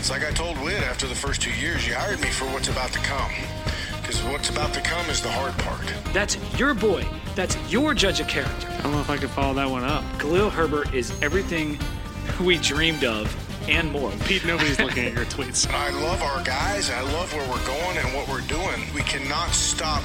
It's like I told Witt after the first 2 years, you hired me for what's about to come. Because what's about to come is the hard part. That's your boy. That's your judge of character. I don't know if I could follow that one up. Khalil Herbert is everything we dreamed of and more. Pete, nobody's looking at your tweets. I love our guys. I love where we're going and what we're doing. We cannot stop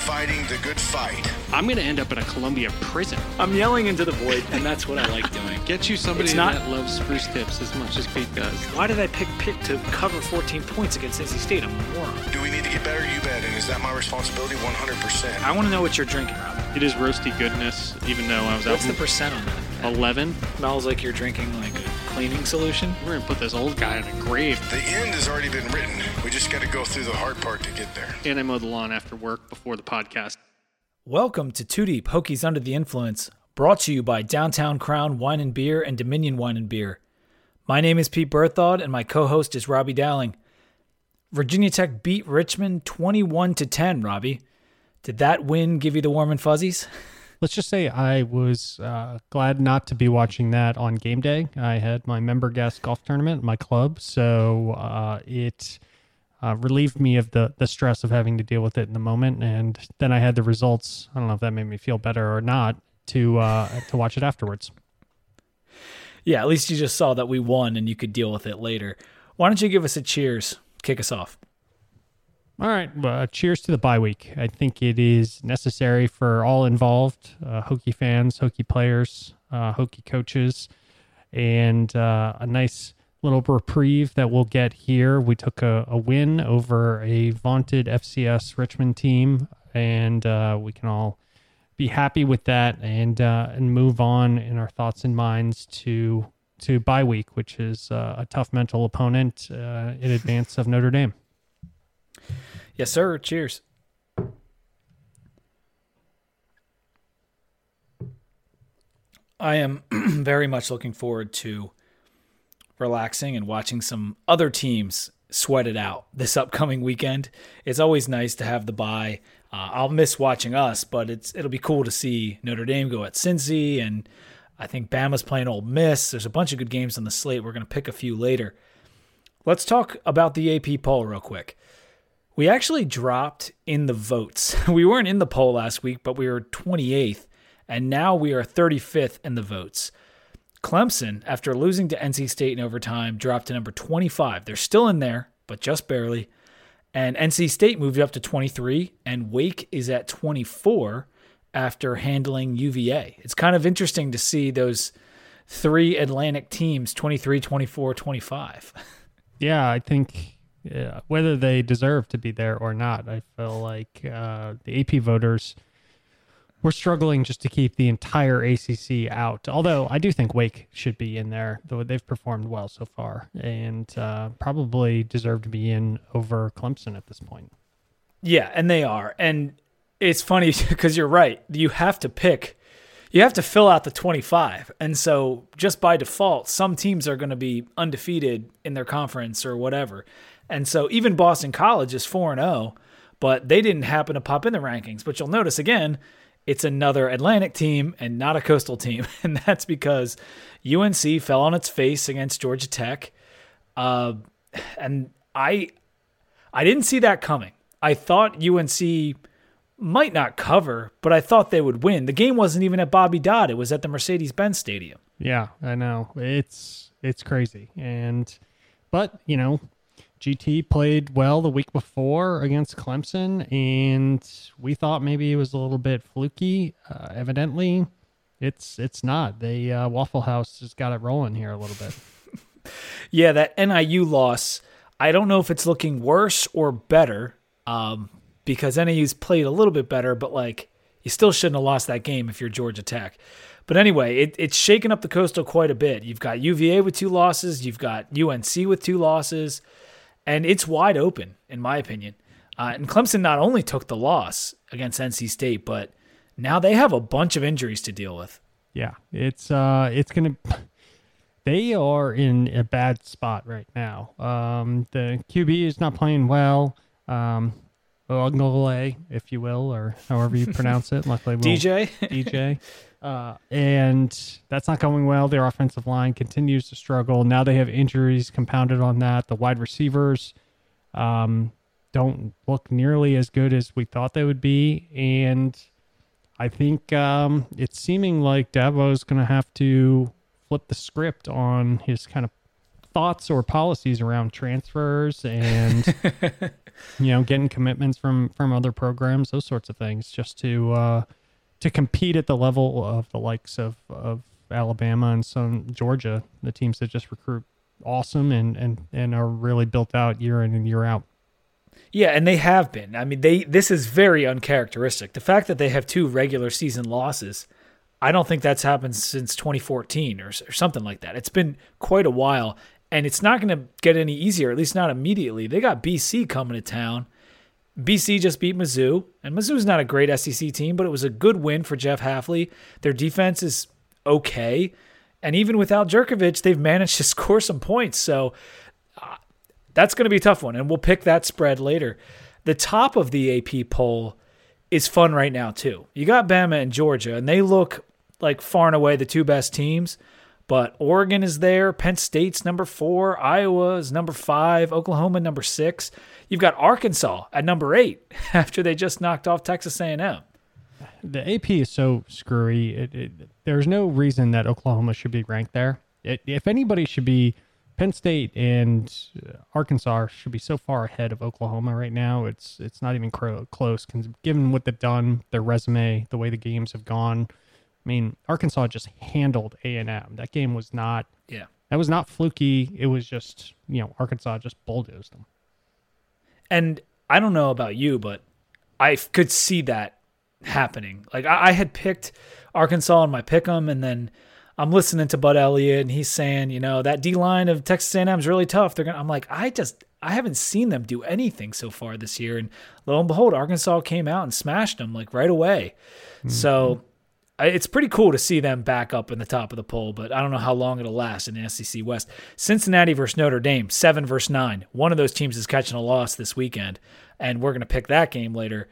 fighting the good fight. I'm going to end up in a Columbia prison. I'm yelling into the void, and that's what I like doing. Get you somebody that loves spruce tips as much as Pete does. Why did I pick Pitt to cover 14 points against NC State? I'm a moron. Do we need to get better? You bet. And is that my responsibility? 100%. I want to know what you're drinking, Rob. It is roasty goodness, even though I was out. What's the percent on that? 11. Smells like you're drinking like a cleaning solution. We're going to put this old guy in a grave. The end has already been written. We just got to go through the hard part to get there. And I mowed the lawn after work before the podcast. Welcome to Too Deep Hokies Under the Influence, brought to you by Downtown Crown Wine and Beer and Dominion Wine and Beer. My name is Pete Berthaud, and my co-host is Robbie Dowling. Virginia Tech beat Richmond 21-10, Robbie. Did that win give you the warm and fuzzies? Let's just say I was glad not to be watching that on game day. I had my member guest golf tournament at my club, so it relieved me of the stress of having to deal with it in the moment. And then I had the results. I don't know if that made me feel better or not to watch it afterwards. Yeah, at least you just saw that we won and you could deal with it later. Why don't you give us a cheers? Kick us off. All right. Cheers to the bye week. I think it is necessary for all involved, Hokie fans, Hokie players, Hokie coaches, and a nice little reprieve that we'll get here. We took a win over a vaunted FCS Richmond team, and we can all be happy with that and move on in our thoughts and minds to bye week, which is a tough mental opponent in advance of Notre Dame. Yes, sir. Cheers. I am very much looking forward to relaxing and watching some other teams sweat it out this upcoming weekend. It's always nice to have the bye. I'll miss watching us, but it'll be cool to see Notre Dame go at Cincy, and I think Bama's playing Old Miss. There's a bunch of good games on the slate. We're going to pick a few later. Let's talk about the AP poll real quick. We actually dropped in the votes. We weren't in the poll last week, but we were 28th, and now we are 35th in the votes. Clemson, after losing to NC State in overtime, dropped to number 25. They're still in there, but just barely. And NC State moved up to 23, and Wake is at 24 after handling UVA. It's kind of interesting to see those three Atlantic teams, 23, 24, 25. Yeah, I think... Yeah, whether they deserve to be there or not, I feel like the AP voters were struggling just to keep the entire ACC out. Although I do think Wake should be in there, though they've performed well so far and probably deserve to be in over Clemson at this point. Yeah, and they are. And it's funny because you're right. You have to pick. You have to fill out the 25. And so just by default, some teams are going to be undefeated in their conference or whatever. And so even Boston College is 4-0, but they didn't happen to pop in the rankings. But you'll notice, again, it's another Atlantic team and not a coastal team. And that's because UNC fell on its face against Georgia Tech. And I didn't see that coming. I thought UNC might not cover, but I thought they would win. The game wasn't even at Bobby Dodd. It was at the Mercedes-Benz Stadium. Yeah, I know. It's crazy. But, you know, GT played well the week before against Clemson, and we thought maybe it was a little bit fluky. Evidently, it's not. The Waffle House has got it rolling here a little bit. Yeah, that NIU loss, I don't know if it's looking worse or better because NIU's played a little bit better, but like you still shouldn't have lost that game if you're Georgia Tech. But anyway, it's shaken up the Coastal quite a bit. You've got UVA with 2 losses. You've got UNC with 2 losses. And it's wide open, in my opinion. And Clemson not only took the loss against NC State, but now they have a bunch of injuries to deal with. Yeah, it's going to... They are in a bad spot right now. The QB is not playing well. Oglole, if you will, or however you pronounce it. Luckily, DJ. And that's not going well. Their offensive line continues to struggle. Now they have injuries compounded on that. The wide receivers don't look nearly as good as we thought they would be. And I think it's seeming like Davo's going to have to flip the script on his kind of thoughts or policies around transfers and, you know, getting commitments from other programs, those sorts of things, just to compete at the level of the likes of Alabama and some Georgia, the teams that just recruit awesome and are really built out year in and year out. Yeah, and they have been. I mean, this is very uncharacteristic. The fact that they have two regular season losses, I don't think that's happened since 2014 or something like that. It's been quite a while, and it's not going to get any easier, at least not immediately. They got BC coming to town. BC just beat Mizzou, and Mizzou's not a great SEC team, but it was a good win for Jeff Hafley. Their defense is okay, and even without Jurkovic, they've managed to score some points, so that's going to be a tough one, and we'll pick that spread later. The top of the AP poll is fun right now, too. You got Bama and Georgia, and they look like far and away the two best teams, but Oregon is there, Penn State's number 4, Iowa is number 5, Oklahoma number 6. You've got Arkansas at number 8 after they just knocked off Texas A&M. The AP is so screwy. There's no reason that Oklahoma should be ranked there. If anybody should be, Penn State and Arkansas should be so far ahead of Oklahoma right now. It's not even close, given what they've done, their resume, the way the games have gone. I mean, Arkansas just handled A&M. That game was not, that was not fluky. It was just, you know, Arkansas just bulldozed them. And I don't know about you, but I could see that happening. Like I had picked Arkansas in my pick'em, and then I'm listening to Bud Elliott, and he's saying, you know, that D line of Texas A&M is really tough. I'm like, I haven't seen them do anything so far this year, and lo and behold, Arkansas came out and smashed them like right away. Mm-hmm. So it's pretty cool to see them back up in the top of the poll, but I don't know how long it'll last in the SEC West. Cincinnati versus Notre Dame, 7 versus 9. One of those teams is catching a loss this weekend, and we're going to pick that game later.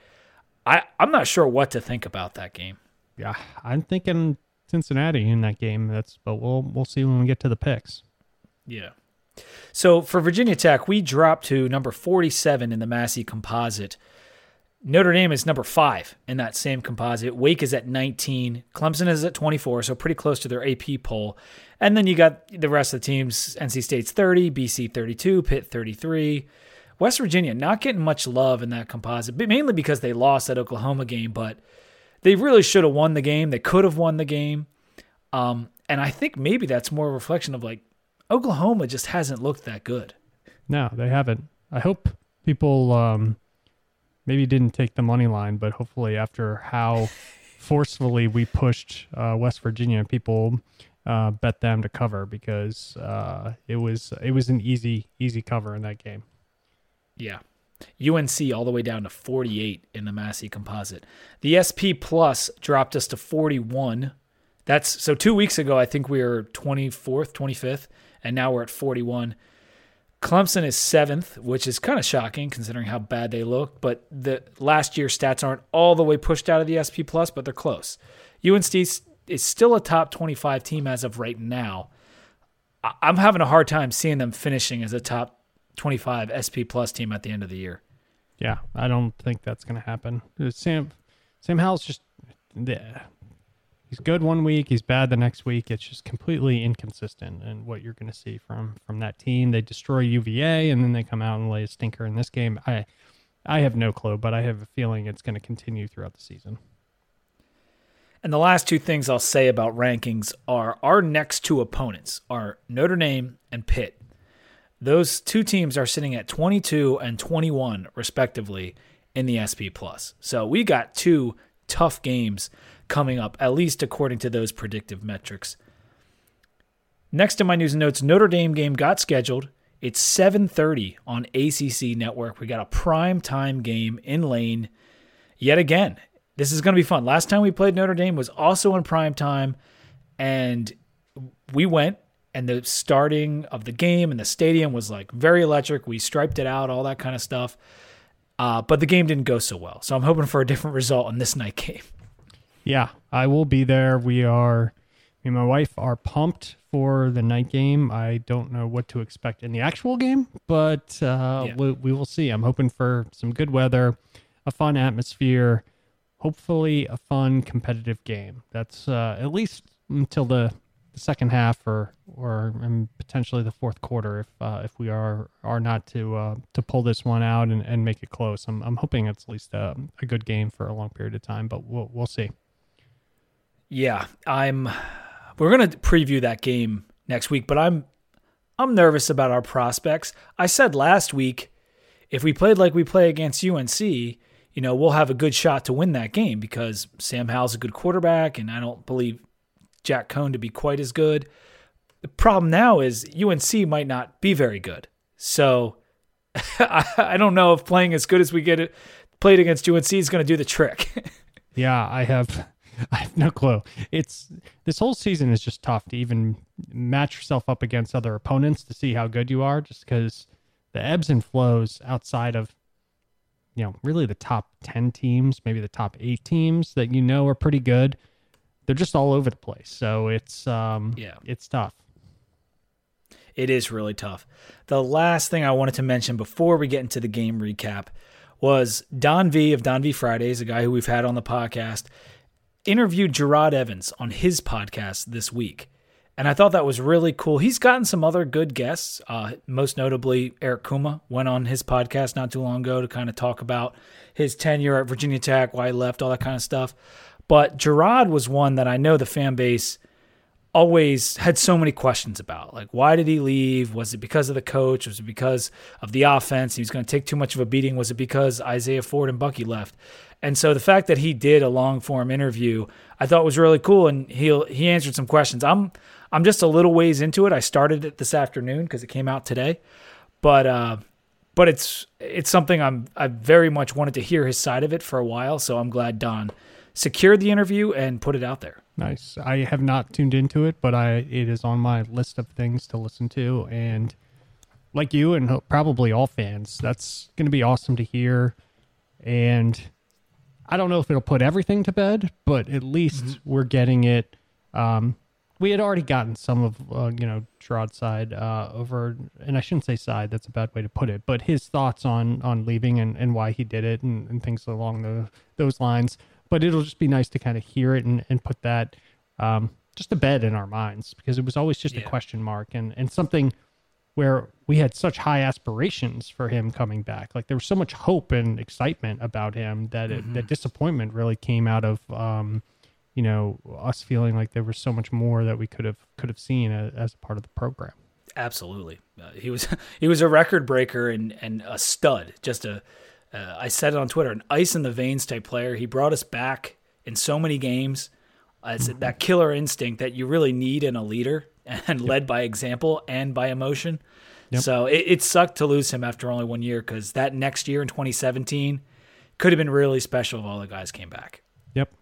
I'm not sure what to think about that game. Yeah, I'm thinking Cincinnati in that game. But we'll see when we get to the picks. Yeah. So for Virginia Tech, we dropped to number 47 in the Massey Composite. Notre Dame is number 5 in that same composite. Wake is at 19. Clemson is at 24, so pretty close to their AP poll. And then you got the rest of the teams. NC State's 30, BC 32, Pitt 33. West Virginia not getting much love in that composite, but mainly because they lost that Oklahoma game, but they really should have won the game. They could have won the game. And I think maybe that's more a reflection of, like, Oklahoma just hasn't looked that good. No, they haven't. I hope people... maybe didn't take the money line, but hopefully after how forcefully we pushed West Virginia, people bet them to cover, because it was an easy cover in that game. Yeah. UNC all the way down to 48 in the Massey Composite. The SP Plus dropped us to 41. So 2 weeks ago, I think we were 24th, 25th, and now we're at 41. Clemson is 7th, which is kind of shocking considering how bad they look, but the last year's stats aren't all the way pushed out of the SP+, but they're close. UNC is still a top 25 team as of right now. I'm having a hard time seeing them finishing as a top 25 SP+ team at the end of the year. Yeah, I don't think that's going to happen. Sam Howell's just... He's good one week, he's bad the next week. It's just completely inconsistent in what you're going to see from that team. They destroy UVA, and then they come out and lay a stinker in this game. I have no clue, but I have a feeling it's going to continue throughout the season. And the last two things I'll say about rankings are our next two opponents are Notre Dame and Pitt. Those two teams are sitting at 22 and 21, respectively, in the SP+. So we got two tough games coming up, at least according to those predictive metrics. Next to my news and notes, Notre Dame game got scheduled. It's 7:30 on ACC Network. We got a prime time game in Lane yet again. This is going to be fun. Last time we played Notre Dame was also in prime time, and we went, and the starting of the game and the stadium was like very electric. We striped it out, all that kind of stuff. But the game didn't go so well. So I'm hoping for a different result on this night game. Yeah, I will be there. Me and my wife are pumped for the night game. I don't know what to expect in the actual game, but we will see. I'm hoping for some good weather, a fun atmosphere, hopefully a fun competitive game. That's at least until the second half or potentially the fourth quarter if we are not to pull this one out and make it close. I'm hoping it's at least a good game for a long period of time, but we'll see. Yeah, we're going to preview that game next week, but I'm nervous about our prospects. I said last week, if we played like we play against UNC, you know, we'll have a good shot to win that game because Sam Howell's a good quarterback and I don't believe Jack Cohn to be quite as good. The problem now is UNC might not be very good. So I don't know if playing as good as we get it played against UNC is going to do the trick. Yeah, I have no clue. This whole season is just tough to even match yourself up against other opponents to see how good you are, just because the ebbs and flows outside of, you know, really the top 10 teams, maybe the top 8 teams that you know are pretty good. They're just all over the place. So it's tough. It is really tough. The last thing I wanted to mention before we get into the game recap was Don V of Don V Fridays, a guy who we've had on the podcast, interviewed Gerard Evans on his podcast this week. And I thought that was really cool. He's gotten some other good guests, most notably Eric Kuma went on his podcast not too long ago to kind of talk about his tenure at Virginia Tech, why he left, all that kind of stuff. But Gerard was one that I know the fan base always had so many questions about. Like, why did he leave? Was it because of the coach? Was it because of the offense? He was going to take too much of a beating. Was it because Isaiah Ford and Bucky left? And so the fact that he did a long-form interview I thought was really cool, and he answered some questions. I'm just a little ways into it. I started it this afternoon because it came out today. But it's something I very much wanted to hear his side of it for a while, so I'm glad Don secured the interview and put it out there. Nice. I have not tuned into it, but it is on my list of things to listen to. And like you and probably all fans, that's going to be awesome to hear. And I don't know if it'll put everything to bed, but at least we're getting it. We had already gotten some of, Gerard's side over, and I shouldn't say side, that's a bad way to put it, but his thoughts on leaving and why he did it and things along those lines. But it'll just be nice to kind of hear it and put that just to bed in our minds, because it was always just a question mark and something where we had such high aspirations for him coming back. Like there was so much hope and excitement about him that that disappointment really came out of, us feeling like there was so much more that we could have seen as a part of the program. Absolutely. He was a record breaker and a stud, I said it on Twitter, an ice in the veins type player. He brought us back in so many games. It's that killer instinct that you really need in a leader, and led by example and by emotion. Yep. So it sucked to lose him after only 1 year, because that next year in 2017 could have been really special if all the guys came back. Yep.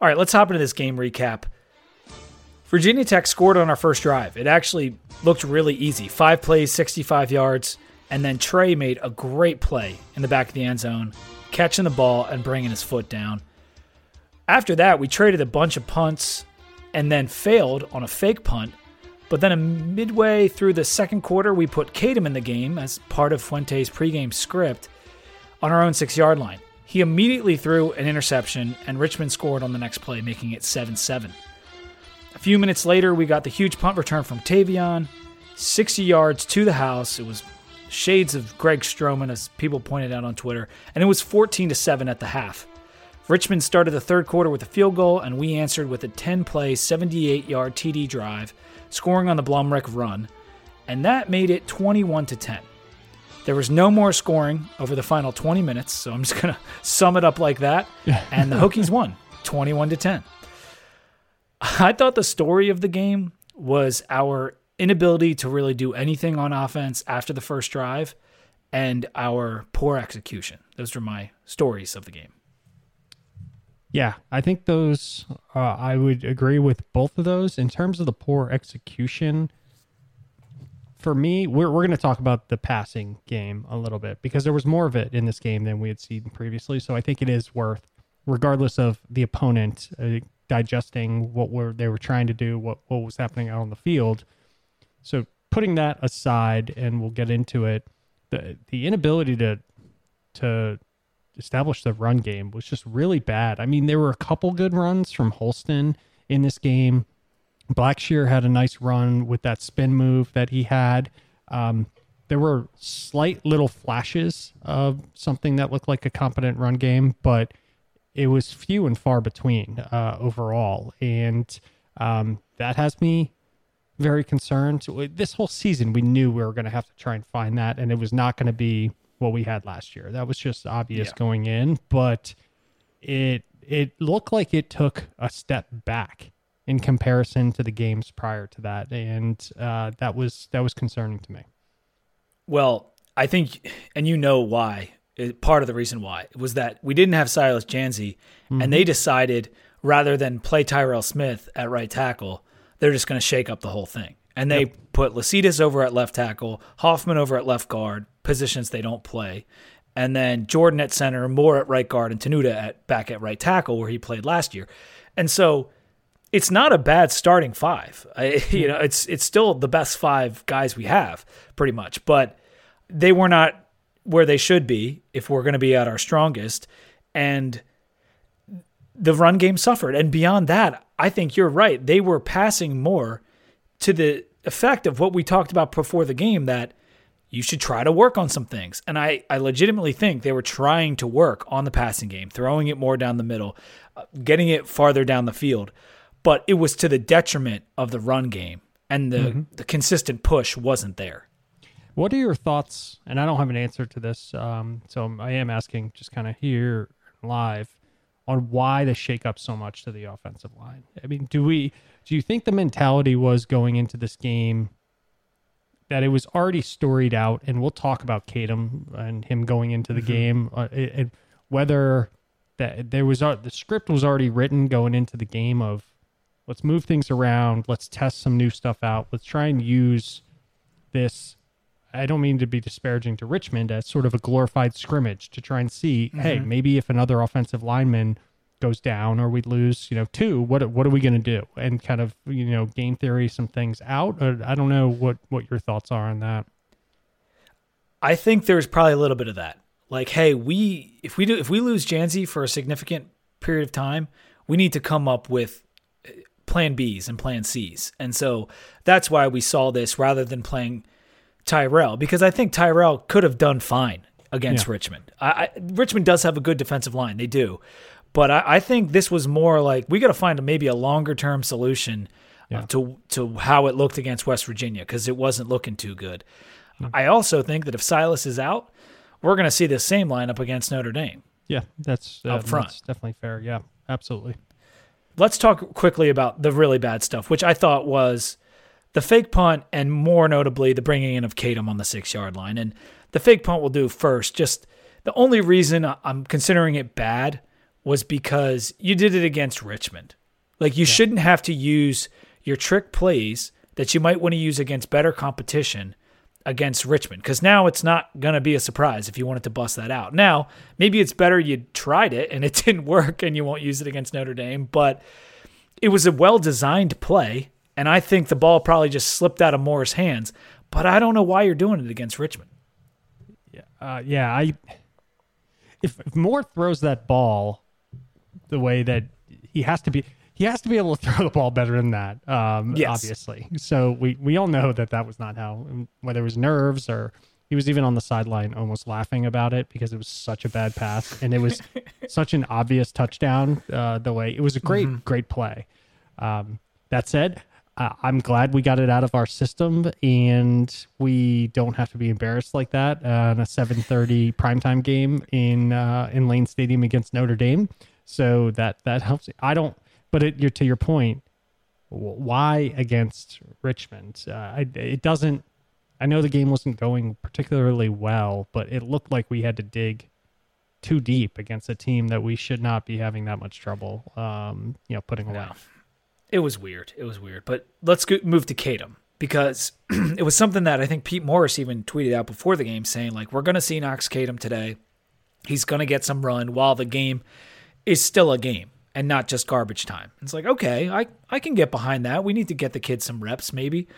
All right, let's hop into this game recap. Virginia Tech scored on our first drive. It actually looked really easy. 5 plays, 65 yards. And then Trey made a great play in the back of the end zone, catching the ball and bringing his foot down. After that, we traded a bunch of punts and then failed on a fake punt. But then midway through the second quarter, we put Khadem in the game as part of Fuente's pregame script on our own 6-yard line. He immediately threw an interception, and Richmond scored on the next play, making it 7-7. A few minutes later, we got the huge punt return from Tavion, 60 yards to the house. It was shades of Greg Stroman, as people pointed out on Twitter, and it was 14-7 at the half. Richmond started the third quarter with a field goal, and we answered with a 10-play, 78-yard TD drive, scoring on the Blumreich run, and that made it 21-10. There was no more scoring over the final 20 minutes, so I'm just going to sum it up like that, and the Hokies won, 21-10. I thought the story of the game was our inability to really do anything on offense after the first drive, and our poor execution. Those were my stories of the game. Yeah, I think those, I would agree with both of those. In terms of the poor execution, for me, we're going to talk about the passing game a little bit, because there was more of it in this game than we had seen previously. So I think it is worth regardless of the opponent, digesting what they were trying to do, what was happening out on the field. So putting that aside, and we'll get into it, the inability to establish the run game was just really bad. I mean, there were a couple good runs from Holston in this game. Blackshear had a nice run with that spin move that he had. There were slight little flashes of something that looked like a competent run game, but it was few and far between overall. And that has me very concerned. This whole season, we knew we were going to have to try and find that, and it was not going to be what we had last year. That was just obvious going in, but it looked like it took a step back in comparison to the games prior to that. And that was concerning to me. Well, I think, and you know why, part of the reason why, was that we didn't have Silas Jansey, and they decided rather than play Tyrell Smith at right tackle, they're just going to shake up the whole thing. And they put Lasitas over at left tackle, Hoffman over at left guard, positions they don't play, and then Jordan at center, Moore at right guard, and Tenuta back at right tackle where he played last year. And so it's not a bad starting five. It's still the best five guys we have pretty much, but they were not where they should be if we're going to be at our strongest, and the run game suffered. And beyond that, I think you're right. They were passing more to the effect of what we talked about before the game, that you should try to work on some things. And I legitimately think they were trying to work on the passing game, throwing it more down the middle, getting it farther down the field. But it was to the detriment of the run game, and the consistent push wasn't there. What are your thoughts? And I don't have an answer to this, so I am asking just kind of here live on why they shake up so much to the offensive line. I mean, do you think the mentality was going into this game that it was already storied out? And we'll talk about Khadem and him going into the game, and whether that there was the script was already written going into the game of, let's move things around. Let's test some new stuff out. Let's try and use this. I don't mean to be disparaging to Richmond, as sort of a glorified scrimmage to try and see, hey, maybe if another offensive lineman goes down or we lose, two, what are we going to do? And kind of, game theory, some things out. I don't know what your thoughts are on that. I think there's probably a little bit of that. Like, hey, if we lose Jansey for a significant period of time, we need to come up with plan Bs and plan Cs. And so that's why we saw this rather than playing Tyrell, because I think Tyrell could have done fine against Richmond. Richmond does have a good defensive line. They do. But I think this was more like, we got to find maybe a longer term solution to how it looked against West Virginia, because it wasn't looking too good. I also think that if Silas is out, we're going to see this same lineup against Notre Dame. Yeah, that's up front. That's definitely fair. Yeah, absolutely. Let's talk quickly about the really bad stuff, which I thought was the fake punt and more notably the bringing in of Khadem on the 6-yard line. And the fake punt we'll do first. Just the only reason I'm considering it bad was because you did it against Richmond. Like, you shouldn't have to use your trick plays that you might want to use against better competition against Richmond, because now it's not going to be a surprise if you wanted to bust that out. Now, maybe it's better you tried it and it didn't work and you won't use it against Notre Dame, but it was a well-designed play, and I think the ball probably just slipped out of Moore's hands, but I don't know why you're doing it against Richmond. If Moore throws that ball the way that he has to be able to throw the ball better than that, obviously. So we all know that was not how, whether it was nerves or he was even on the sideline almost laughing about it because it was such a bad pass, and it was such an obvious touchdown the way. It was a great play. That said, I'm glad we got it out of our system, and we don't have to be embarrassed like that on a 7:30 primetime game in Lane Stadium against Notre Dame. So that helps. But to your point, why against Richmond? It doesn't. I know the game wasn't going particularly well, but it looked like we had to dig too deep against a team that we should not be having that much trouble, putting away. No. It was weird. But let's move to Khadem, because it was something that I think Pete Morris even tweeted out before the game, saying like, we're going to see Knox Khadem today. He's going to get some run while the game is still a game and not just garbage time. It's like, okay, I can get behind that. We need to get the kids some reps maybe.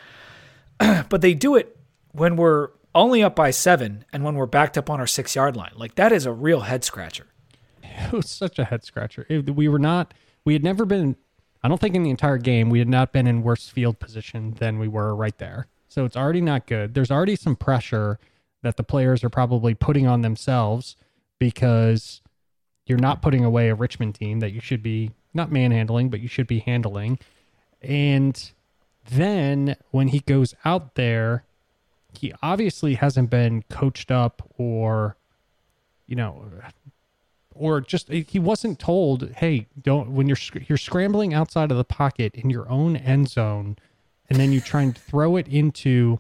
But they do it when we're only up by 7 and when we're backed up on our 6-yard line. Like, that is a real head scratcher. It was such a head scratcher. We had never been, I don't think in the entire game, we had not been in worse field position than we were right there. So it's already not good. There's already some pressure that the players are probably putting on themselves because you're not putting away a Richmond team that you should be not manhandling, but you should be handling. And then when he goes out there, he obviously hasn't been coached up or just, he wasn't told, hey, don't, when you're scrambling outside of the pocket in your own end zone, and then you try and throw it into,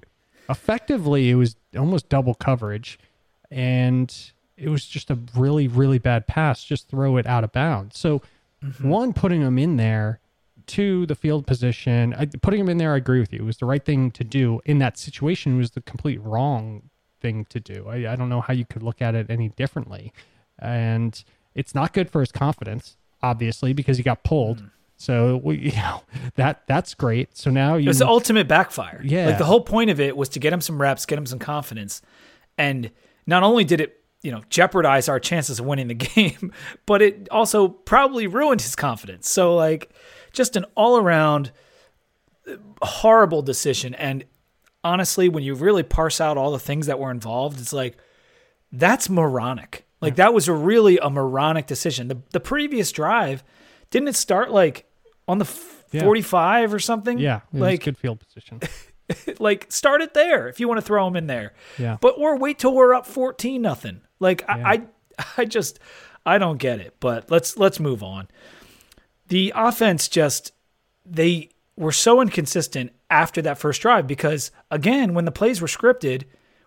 effectively, it was almost double coverage, and it was just a really, really bad pass. Just throw it out of bounds. So, One, putting him in there, two, the field position, putting him in there, I agree with you. It was the right thing to do in that situation. It was the complete wrong thing to do. I don't know how you could look at it any differently. And it's not good for his confidence, obviously, because he got pulled. So that's great. So now it was the ultimate backfire. Yeah, like the whole point of it was to get him some reps, get him some confidence, and not only did it jeopardize our chances of winning the game, but it also probably ruined his confidence. So like, just an all around horrible decision. And honestly, when you really parse out all the things that were involved, it's like, that's moronic. Like, that was a really moronic decision. The previous drive, didn't it start like on the 45 or something? Yeah, it was good field position. Like, start it there if you want to throw him in there. Yeah. But or wait till we're up 14-0. Like, yeah. I don't get it. But let's move on. The offense they were so inconsistent after that first drive because, again, when the plays were scripted,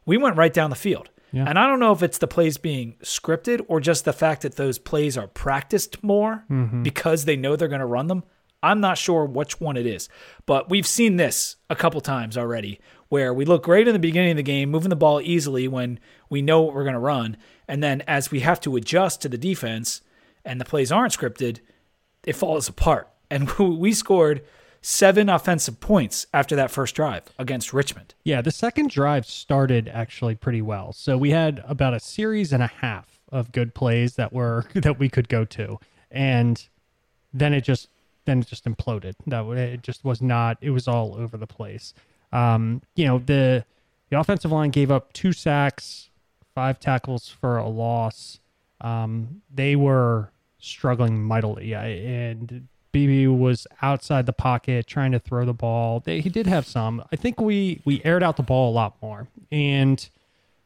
we went right down the field. Yeah. And I don't know if it's the plays being scripted or just the fact that those plays are practiced more because they know they're going to run them. I'm not sure which one it is, but we've seen this a couple times already where we look great in the beginning of the game, moving the ball easily when we know what we're going to run. And then as we have to adjust to the defense and the plays aren't scripted, it falls apart. And we scored 7 offensive points after that first drive against Richmond. Yeah, the second drive started actually pretty well. So we had about a series and a half of good plays that we could go to, and then it just imploded. It was all over the place. The offensive line gave up 2 sacks, 5 tackles for a loss. They were struggling mightily, and BB was outside the pocket trying to throw the ball. He did have some. I think we aired out the ball a lot more, and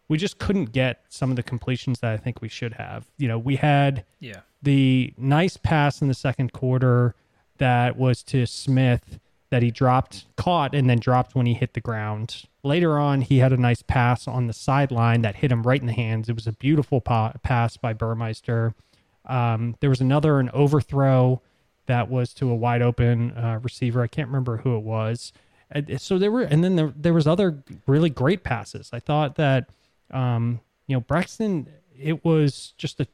we just couldn't get some of the completions that I think we should have. We had the nice pass in the second quarter that was to Smith that he caught, and then dropped when he hit the ground. Later on, he had a nice pass on the sideline that hit him right in the hands. It was a beautiful pass by Burmeister. There was an overthrow that was to a wide open receiver. I can't remember who it was. And then there was other really great passes. I thought that, Braxton, it was just a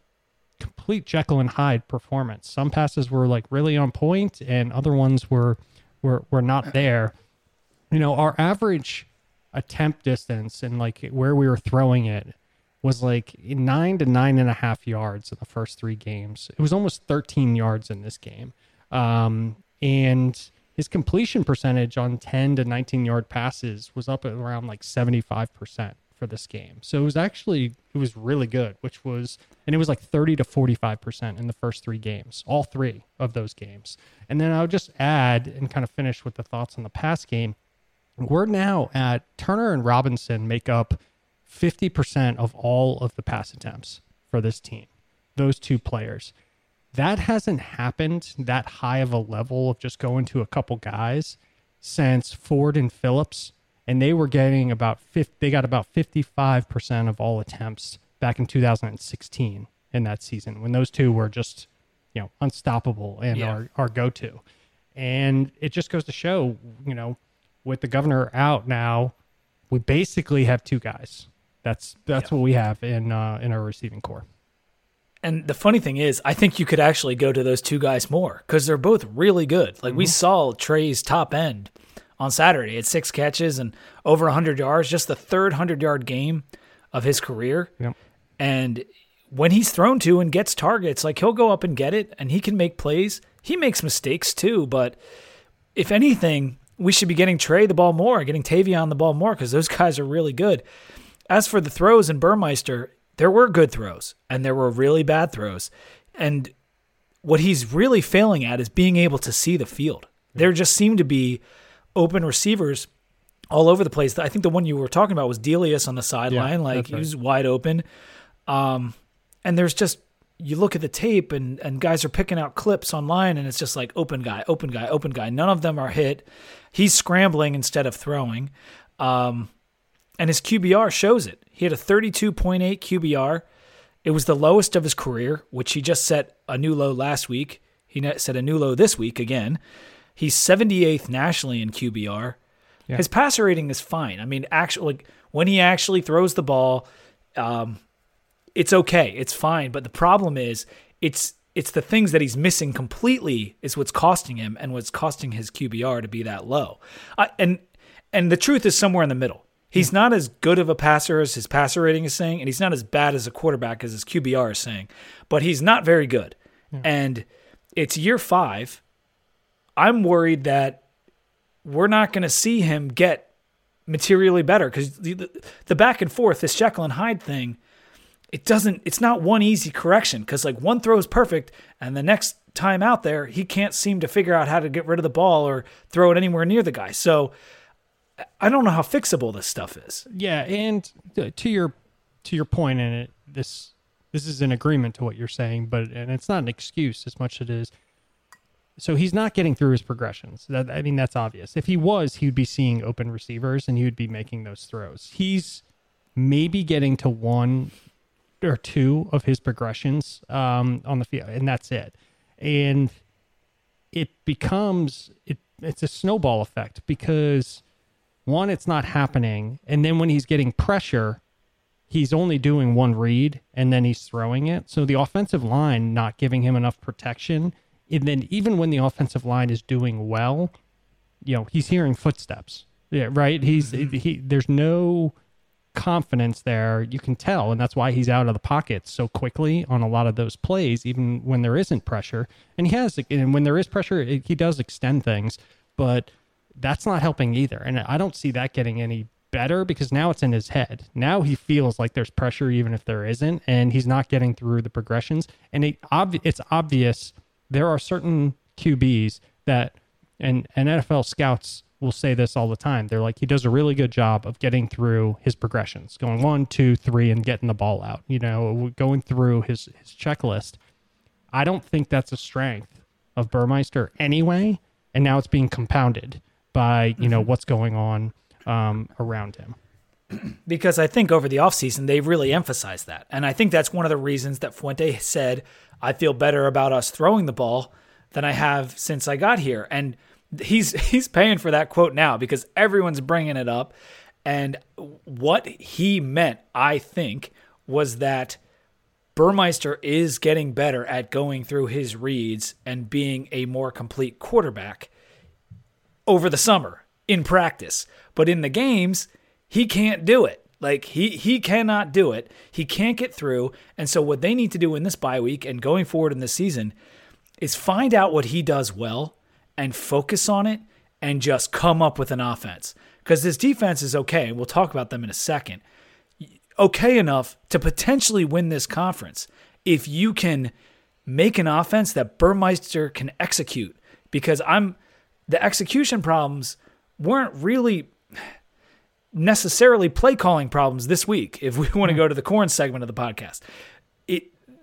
complete Jekyll and Hyde performance. Some passes were like really on point, and other ones were not there. Our average attempt distance and like where we were throwing it was like 9 to 9.5 yards in the first 3 games. It was almost 13 yards in this game. And his completion percentage on 10 to 19 yard passes was up at around like 75% for this game. So it was really good, and it was like 30 to 45% in the first 3 games, all 3 of those games. And then I'll just add and kind of finish with the thoughts on the pass game. We're now at Turner and Robinson make up 50% of all of the pass attempts for this team, those 2 players. That hasn't happened that high of a level of just going to a couple guys since Ford and Phillips, and they were getting about 55% of all attempts back in 2016 in that season, when those 2 were just, unstoppable and our go-to. And it just goes to show, with the governor out now, we basically have 2 guys. That's what we have in our receiving corps. And the funny thing is, I think you could actually go to those two guys more because they're both really good. Like, we saw Trey's top end on Saturday at 6 catches and over 100 yards, just the third 100-yard game of his career. Yep. And when he's thrown to and gets targets, like, he'll go up and get it, and he can make plays. He makes mistakes too, but if anything, we should be getting Trey the ball more, getting Tavion the ball more because those guys are really good. As for the throws in Burmeister, there were good throws, and there were really bad throws. And what he's really failing at is being able to see the field. There just seem to be open receivers all over the place. I think the one you were talking about was Delius on the sideline. Yeah, like, he was wide open. And there's just, you look at the tape, and guys are picking out clips online, and it's just like open guy, open guy, open guy. None of them are hit. He's scrambling instead of throwing. And his QBR shows it. He had a 32.8 QBR. It was the lowest of his career, which he just set a new low last week. He set a new low this week again. He's 78th nationally in QBR. Yeah. His passer rating is fine. I mean, actually, like, when he actually throws the ball, it's okay. It's fine. But the problem is it's the things that he's missing completely is what's costing him and what's costing his QBR to be that low. And the truth is somewhere in the middle. He's not as good of a passer as his passer rating is saying, and he's not as bad as a quarterback as his QBR is saying, but he's not very good. Yeah. And it's year 5. I'm worried that we're not going to see him get materially better because the back and forth, this Jekyll and Hyde thing, it's not one easy correction because, like, one throw is perfect, and the next time out there, he can't seem to figure out how to get rid of the ball or throw it anywhere near the guy. So I don't know how fixable this stuff is. Yeah, and to your point in it, this is an agreement to what you're saying, and it's not an excuse as much as it is. So he's not getting through his progressions. That's obvious. If he was, he'd be seeing open receivers and he would be making those throws. He's maybe getting to one or two of his progressions on the field, and that's it. And it becomes it's a snowball effect because, one, it's not happening. And then when he's getting pressure, he's only doing one read and then he's throwing it. So the offensive line not giving him enough protection. And then even when the offensive line is doing well, he's hearing footsteps. Yeah, right? There's no confidence there. You can tell. And that's why he's out of the pocket so quickly on a lot of those plays, even when there isn't pressure. And when there is pressure, he does extend things. But that's not helping either. And I don't see that getting any better because now it's in his head. Now he feels like there's pressure even if there isn't, and he's not getting through the progressions. And it's obvious there are certain QBs that, and NFL scouts will say this all the time. They're like, he does a really good job of getting through his progressions, going 1, 2, 3, and getting the ball out, going through his checklist. I don't think that's a strength of Burmeister anyway. And now it's being compounded by, what's going on around him. Because I think over the offseason, they really emphasized that. And I think that's one of the reasons that Fuente said, I feel better about us throwing the ball than I have since I got here. And he's paying for that quote now because everyone's bringing it up. And what he meant, I think, was that Burmeister is getting better at going through his reads and being a more complete quarterback over the summer in practice. But in the games, he can't do it. Like, he cannot do it. He can't get through. And so what they need to do in this bye week and going forward in this season is find out what he does well and focus on it and just come up with an offense. Because this defense is okay, and we'll talk about them in a second, okay enough to potentially win this conference if you can make an offense that Burmeister can execute, because the execution problems weren't really necessarily play calling problems this week. If we want to go to the corn segment of the podcast,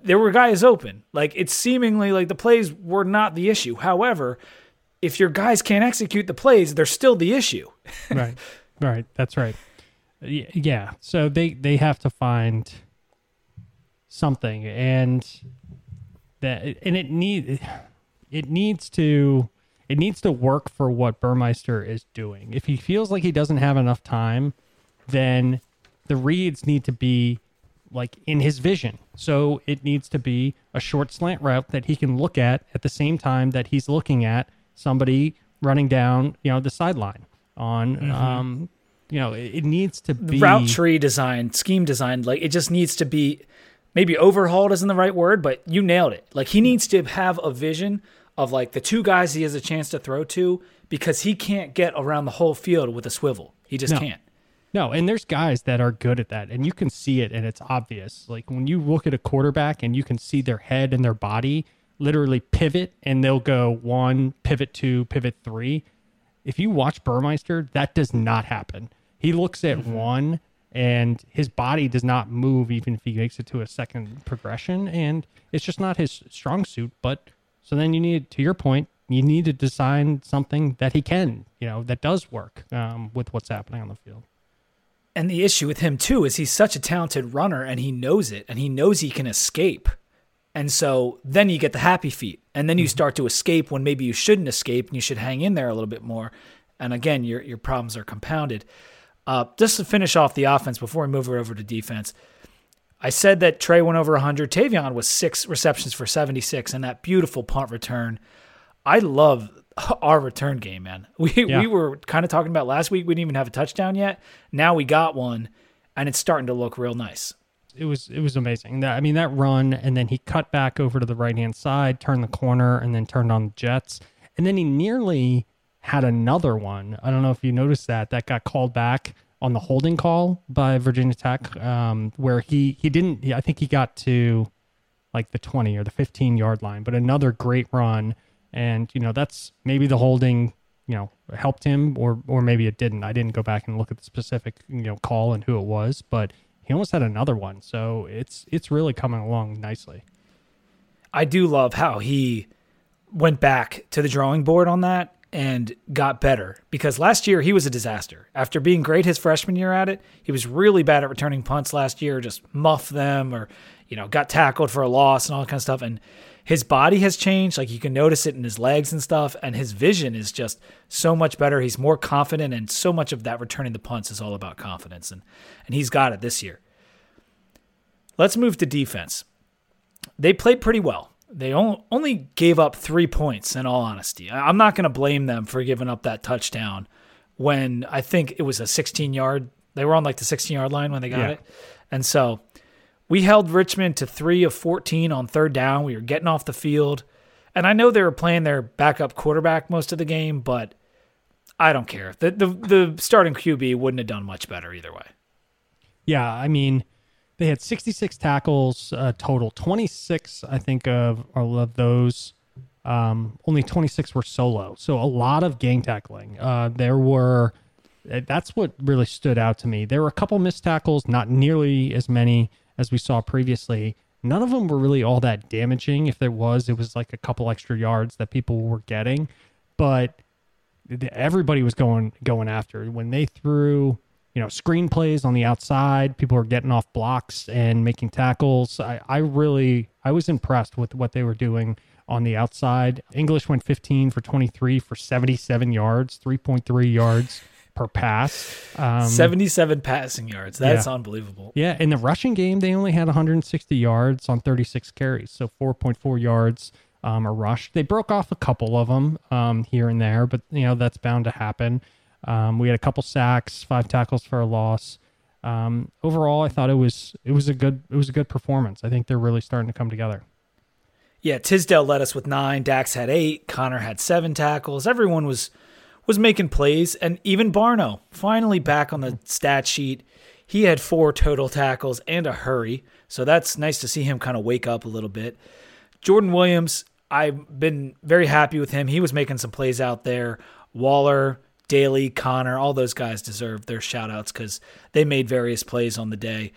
there were guys open. Like, it's seemingly like the plays were not the issue. However, if your guys can't execute the plays, they're still the issue. Right. That's right. Yeah, so they have to find something, and it needs to work for what Burmeister is doing. If he feels like he doesn't have enough time, then the reads need to be like in his vision. So it needs to be a short slant route that he can look at the same time that he's looking at somebody running down, you know, the sideline on, you know, it needs to be route tree design, scheme design. Like it just needs to be maybe overhauled isn't the right word, but you nailed it. Like he needs to have a vision of like the two guys he has a chance to throw to, because he can't get around the whole field with a swivel. He just can't. No, and there's guys that are good at that, and you can see it, and it's obvious. Like, when you look at a quarterback and you can see their head and their body literally pivot, and they'll go one, pivot two, pivot three. If you watch Burmeister, that does not happen. He looks at one, and his body does not move even if he makes it to a second progression, and it's just not his strong suit. But so then you need, to your point, you need to design something that he can, you know, that does work with what's happening on the field. And the issue with him, too, is he's such a talented runner, and he knows it, and he knows he can escape. And so then you get the happy feet, and then you start to escape when maybe you shouldn't escape, and you should hang in there a little bit more. And again, your problems are compounded. Just to finish off the offense before we move it over to defense, I said that Trey went over 100. Tavion was 6 receptions for 76, and that beautiful punt return. I love our return game, man. We were kind of talking about last week. We didn't even have a touchdown yet. Now we got one, and it's starting to look real nice. It was amazing. I mean, that run, and then he cut back over to the right-hand side, turned the corner, and then turned on the jets. And then he nearly had another one. I don't know if you noticed that got called back on the holding call by Virginia Tech, where he didn't. I think he got to like the 20 or the 15-yard line, but another great run. And, you know, that's maybe the holding, you know, helped him or maybe it didn't. I didn't go back and look at the specific, you know, call and who it was, but he almost had another one. So it's really coming along nicely. I do love how he went back to the drawing board on that and got better, because last year he was a disaster. After being great his freshman year at it, he was really bad at returning punts last year, just muffed them or, you know, got tackled for a loss and all that kind of stuff. And his body has changed. Like you can notice it in his legs and stuff. And his vision is just so much better. He's more confident. And so much of that returning the punts is all about confidence. And he's got it this year. Let's move to defense. They played pretty well. They only gave up 3 points in all honesty. I'm not going to blame them for giving up that touchdown when I think it was a 16-yard. They were on like the 16-yard line when they got it. And so we held Richmond to 3 of 14 on third down. We were getting off the field. And I know they were playing their backup quarterback most of the game, but I don't care. The starting QB wouldn't have done much better either way. Yeah, I mean, they had 66 tackles total. 26, I think, of all of those. Only 26 were solo. So a lot of gang tackling. That's what really stood out to me. There were a couple missed tackles, not nearly as many as we saw previously. None of them were really all that damaging. If there was, it was like a couple extra yards that people were getting, but everybody was going after. When they threw, you know, screen plays on the outside, people were getting off blocks and making tackles. I was impressed with what they were doing on the outside. English went 15 for 23 for 77 yards, 3.3 yards per pass. 77 passing yards. That's unbelievable. Yeah, in the rushing game, they only had 160 yards on 36 carries, so 4.4 yards a rush. They broke off a couple of them here and there, but, you know, that's bound to happen. We had a couple sacks, 5 tackles for a loss. Overall, I thought it was a good performance. I think they're really starting to come together. Yeah, Tisdale led us with 9. Dax had 8. Connor had 7 tackles. Everyone was making plays, and even Barno finally back on the stat sheet. He had 4 total tackles and a hurry, so that's nice to see him kind of wake up a little bit. Jordan Williams, I've been very happy with him. He was making some plays out there. Waller, Daly, Connor, all those guys deserve their shout-outs because they made various plays on the day.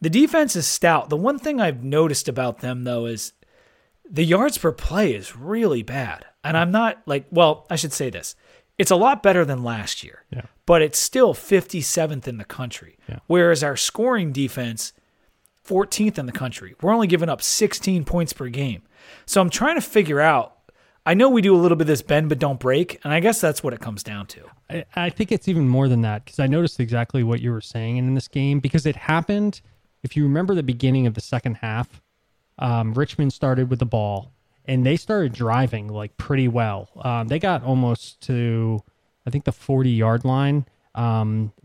The defense is stout. The one thing I've noticed about them, though, is the yards per play is really bad. And I'm not like, well, I should say this. It's a lot better than last year, but it's still 57th in the country, whereas our scoring defense, 14th in the country. We're only giving up 16 points per game. So I'm trying to figure out, I know we do a little bit of this bend but don't break, and I guess that's what it comes down to. I think it's even more than that, because I noticed exactly what you were saying in this game, because it happened If you remember the beginning of the second half, Richmond started with the ball, and they started driving like pretty well. They got almost to, I think, the 40-yard line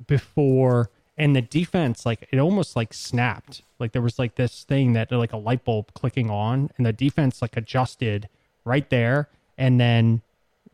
before, and the defense, like, it almost like snapped. Like there was like this thing that like a light bulb clicking on, and the defense like adjusted right there, and then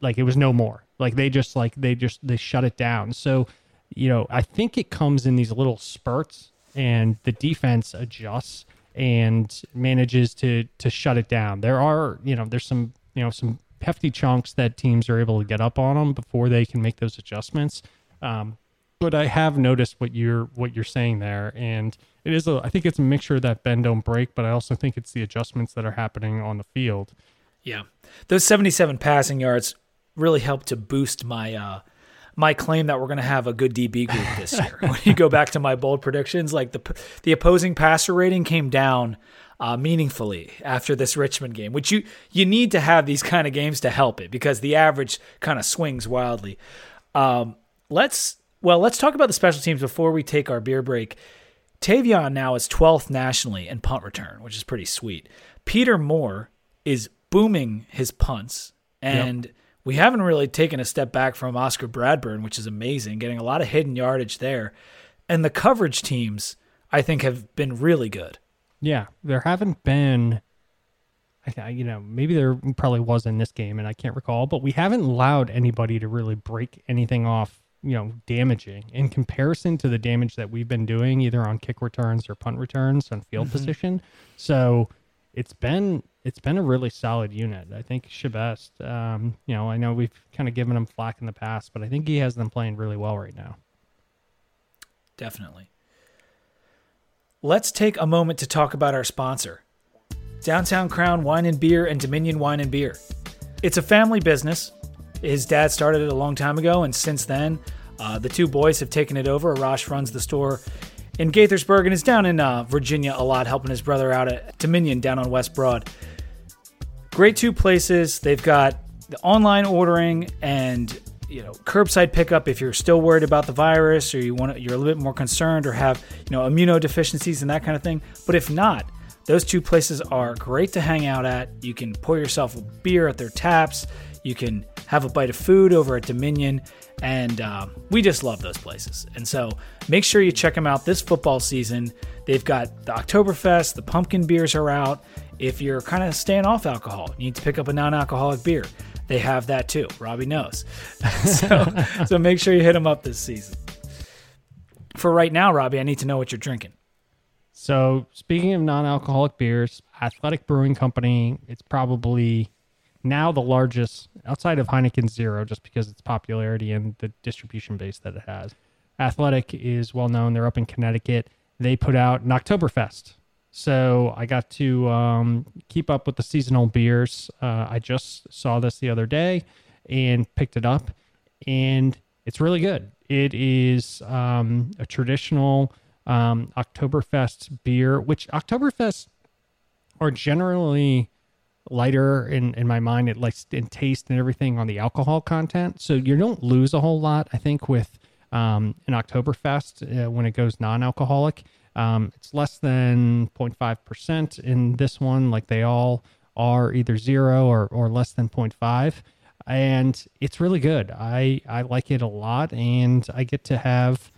like it was no more. Like they shut it down. So, you know, I think it comes in these little spurts, and the defense adjusts and manages to shut it down. There are, you know, there's some, you know, some hefty chunks that teams are able to get up on them before they can make those adjustments. But I have noticed what you're saying there, and it is I think it's a mixture of that bend don't break, but I also think it's the adjustments that are happening on the field. Yeah, those 77 passing yards really helped to boost my claim that we're going to have a good DB group this year. When you go back to my bold predictions, like the opposing passer rating came down meaningfully after this Richmond game, which you need to have these kind of games to help it, because the average kind of swings wildly. Let's talk about the special teams before we take our beer break. Tavion now is 12th nationally in punt return, which is pretty sweet. Peter Moore is booming his punts, and yep. We haven't really taken a step back from Oscar Bradburn, which is amazing, getting a lot of hidden yardage there. And the coverage teams, I think, have been really good. Yeah, there haven't been, you know, maybe there probably was in this game, and I can't recall, but we haven't allowed anybody to really break anything off, you know, damaging in comparison to the damage that we've been doing either on kick returns or punt returns on field position. So it's been a really solid unit. I think Shabest, you know, I know we've kind of given him flack in the past, but I think he has them playing really well right now. Definitely. Let's take a moment to talk about our sponsor, Downtown Crown Wine and Beer and Dominion Wine and Beer. It's a family business. His dad started it a long time ago, and since then, the two boys have taken it over. Arash runs the store in Gaithersburg and is down in Virginia a lot, helping his brother out at Dominion down on West Broad. Great two places. They've got the online ordering and, you know, curbside pickup if you're still worried about the virus, or you're a little bit more concerned, or have, you know, immunodeficiencies and that kind of thing. But if not, those two places are great to hang out at. You can pour yourself a beer at their taps. You can have a bite of food over at Dominion, and we just love those places. And so make sure you check them out this football season. They've got the Oktoberfest, the pumpkin beers are out. If you're kind of staying off alcohol, you need to pick up a non-alcoholic beer. They have that too. Robbie knows. So make sure you hit them up this season. For right now, Robbie, I need to know what you're drinking. So speaking of non-alcoholic beers, Athletic Brewing Company, it's probably now the largest, outside of Heineken Zero, just because its popularity and the distribution base that it has. Athletic is well known. They're up in Connecticut. They put out an Oktoberfest. So I got to keep up with the seasonal beers. I just saw this the other day and picked it up, and it's really good. It is a traditional Oktoberfest beer, which Oktoberfests are generally lighter in my mind, it likes in taste and everything on the alcohol content. So you don't lose a whole lot, I think, with an Oktoberfest when it goes non-alcoholic. It's less than 0.5% in this one. Like they all are either zero or less than 0.5. And it's really good. I like it a lot, and I get to have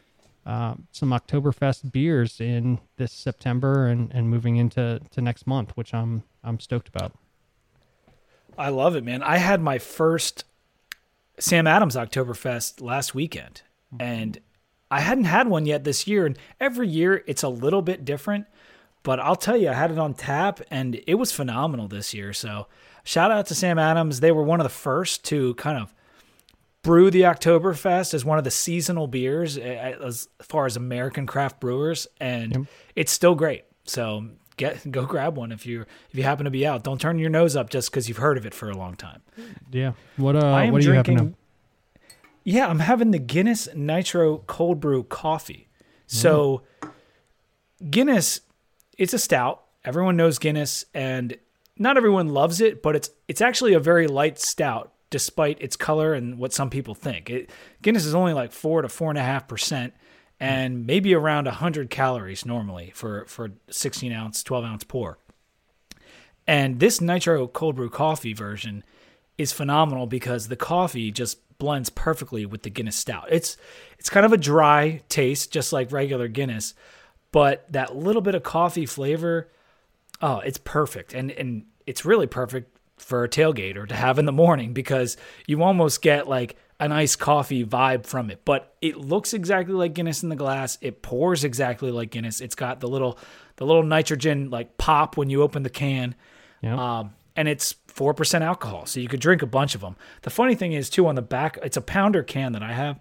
some Oktoberfest beers in this September and moving into next month, which I'm stoked about. I love it, man. I had my first Sam Adams Oktoberfest last weekend, and I hadn't had one yet this year. And every year it's a little bit different, but I'll tell you, I had it on tap and it was phenomenal this year. So shout out to Sam Adams. They were one of the first to kind of brew the Oktoberfest as one of the seasonal beers as far as American craft brewers. And It's still great. So go grab one if you happen to be out. Don't turn your nose up just because you've heard of it for a long time. Yeah. What are you having? Yeah, I'm having the Guinness Nitro Cold Brew Coffee. So Guinness, it's a stout. Everyone knows Guinness, and not everyone loves it, but it's actually a very light stout despite its color and what some people think. Guinness is only like 4 to 4.5%, and maybe around 100 calories normally for 16 ounce, 12 ounce pour. And this nitro cold brew coffee version is phenomenal because the coffee just blends perfectly with the Guinness stout. It's kind of a dry taste, just like regular Guinness, but that little bit of coffee flavor, oh, it's perfect. And it's really perfect for a tailgate or to have in the morning because you almost get like an iced coffee vibe from it, but it looks exactly like Guinness in the glass. It pours exactly like Guinness. It's got the little nitrogen like pop when you open the can. Yep. And it's 4% alcohol, so you could drink a bunch of them. The funny thing is, too, on the back, it's a pounder can that I have.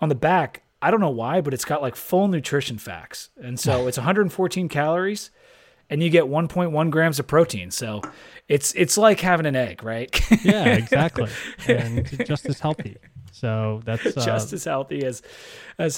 On the back, I don't know why, but it's got like full nutrition facts. And so it's 114 calories, and you get 1.1 grams of protein. So it's like having an egg, right? Yeah, exactly. And just as healthy. So that's just as healthy as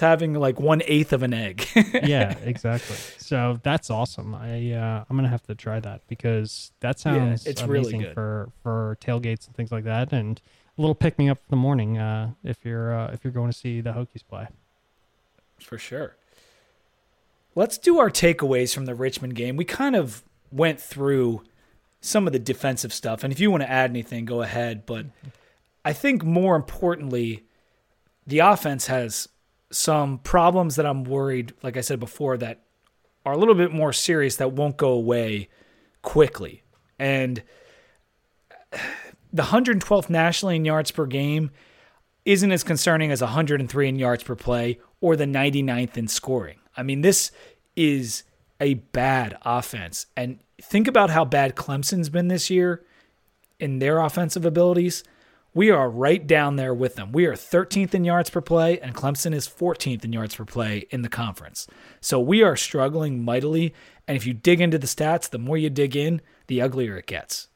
having like 1/8 of an egg. Yeah, exactly. So that's awesome. I'm gonna have to try that because that sounds it's amazing, really good for tailgates and things like that, and a little pick me up in the morning if you're going to see the Hokies play. For sure. Let's do our takeaways from the Richmond game. We kind of went through some of the defensive stuff, and if you want to add anything, go ahead. But I think more importantly, the offense has some problems that I'm worried, like I said before, that are a little bit more serious that won't go away quickly. And the 112th nationally in yards per game isn't as concerning as 103 in yards per play or the 99th in scoring. I mean, this is a bad offense. And think about how bad Clemson's been this year in their offensive abilities. We are right down there with them. We are 13th in yards per play, and Clemson is 14th in yards per play in the conference. So we are struggling mightily, and if you dig into the stats, the more you dig in, the uglier it gets.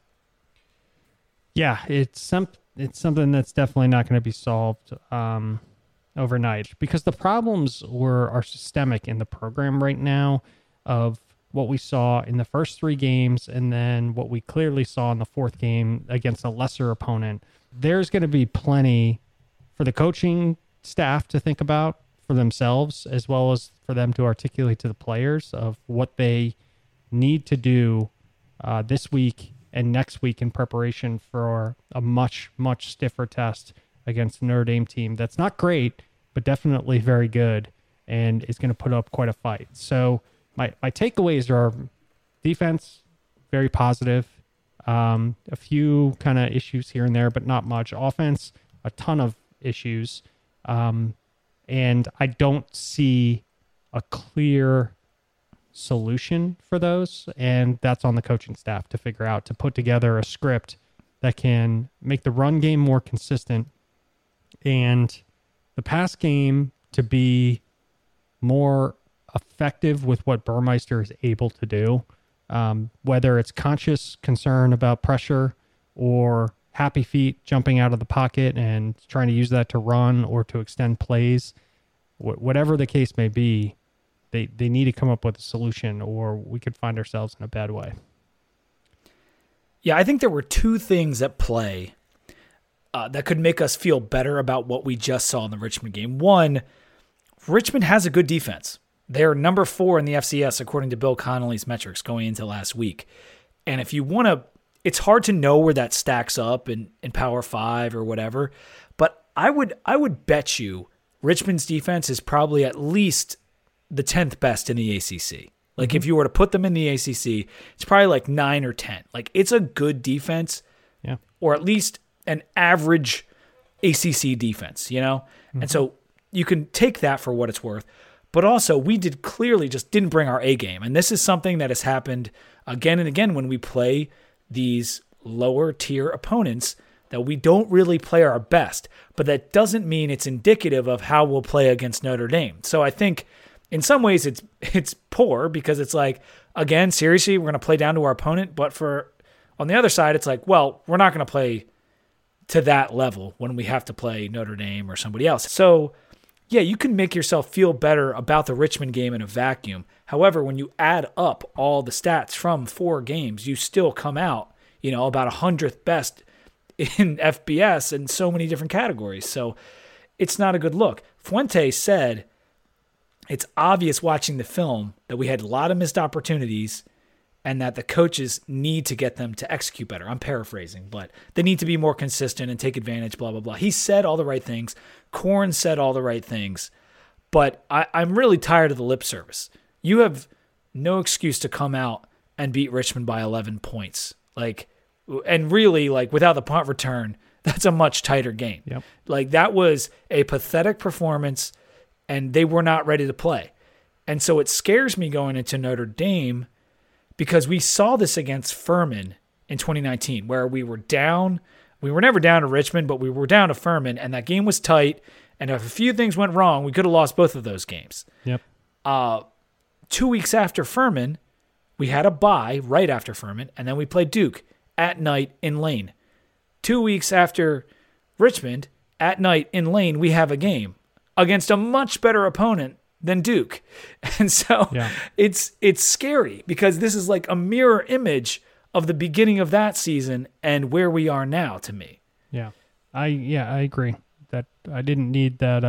Yeah, it's something that's definitely not going to be solved overnight because the problems are systemic in the program right now of what we saw in the first three games and then what we clearly saw in the fourth game against a lesser opponent. There's going to be plenty for the coaching staff to think about for themselves, as well as for them to articulate to the players of what they need to do this week and next week in preparation for a much, much stiffer test against the Notre Dame team. That's not great, but definitely very good and is going to put up quite a fight. So my takeaways are defense, very positive. A few kind of issues here and there, but not much. Offense, a ton of issues. And I don't see a clear solution for those. And that's on the coaching staff to figure out, to put together a script that can make the run game more consistent and the pass game to be more effective with what Burmeister is able to do. Whether it's conscious concern about pressure or happy feet jumping out of the pocket and trying to use that to run or to extend plays, whatever the case may be, they need to come up with a solution or we could find ourselves in a bad way. Yeah, I think there were two things at play that could make us feel better about what we just saw in the Richmond game. One, Richmond has a good defense. They're number 4 in the FCS, according to Bill Connolly's metrics going into last week. And if you want to, it's hard to know where that stacks up in Power 5 or whatever. But I would bet you Richmond's defense is probably at least the 10th best in the ACC. Like if you were to put them in the ACC, it's probably like 9 or 10. Like it's a good defense, yeah, or at least an average ACC defense, you know? Mm-hmm. And so you can take that for what it's worth. But also, we did clearly just didn't bring our A game. And this is something that has happened again and again when we play these lower tier opponents, that we don't really play our best. But that doesn't mean it's indicative of how we'll play against Notre Dame. So I think in some ways it's poor because it's like, again, seriously, we're going to play down to our opponent. But for on the other side, it's like, well, we're not going to play to that level when we have to play Notre Dame or somebody else. So yeah, you can make yourself feel better about the Richmond game in a vacuum. However, when you add up all the stats from 4 games, you still come out, you know, about 100th best in FBS in so many different categories. So it's not a good look. Fuente said it's obvious watching the film that we had a lot of missed opportunities and that the coaches need to get them to execute better. I'm paraphrasing, but they need to be more consistent and take advantage, blah, blah, blah. He said all the right things. Korn said all the right things. But I'm really tired of the lip service. You have no excuse to come out and beat Richmond by 11 points. Like, and really, like, without the punt return, that's a much tighter game. Yep. Like, that was a pathetic performance, and they were not ready to play. And so it scares me going into Notre Dame because we saw this against Furman in 2019 where we were down. We were never down to Richmond, but we were down to Furman, and that game was tight. And if a few things went wrong, we could have lost both of those games. Yep. 2 weeks after Furman, we had a bye right after Furman, and then we played Duke at night in Lane. 2 weeks after Richmond, at night in Lane, we have a game against a much better opponent than Duke. And so it's scary because this is like a mirror image of the beginning of that season and where we are now to me. Yeah, I agree. That I didn't need that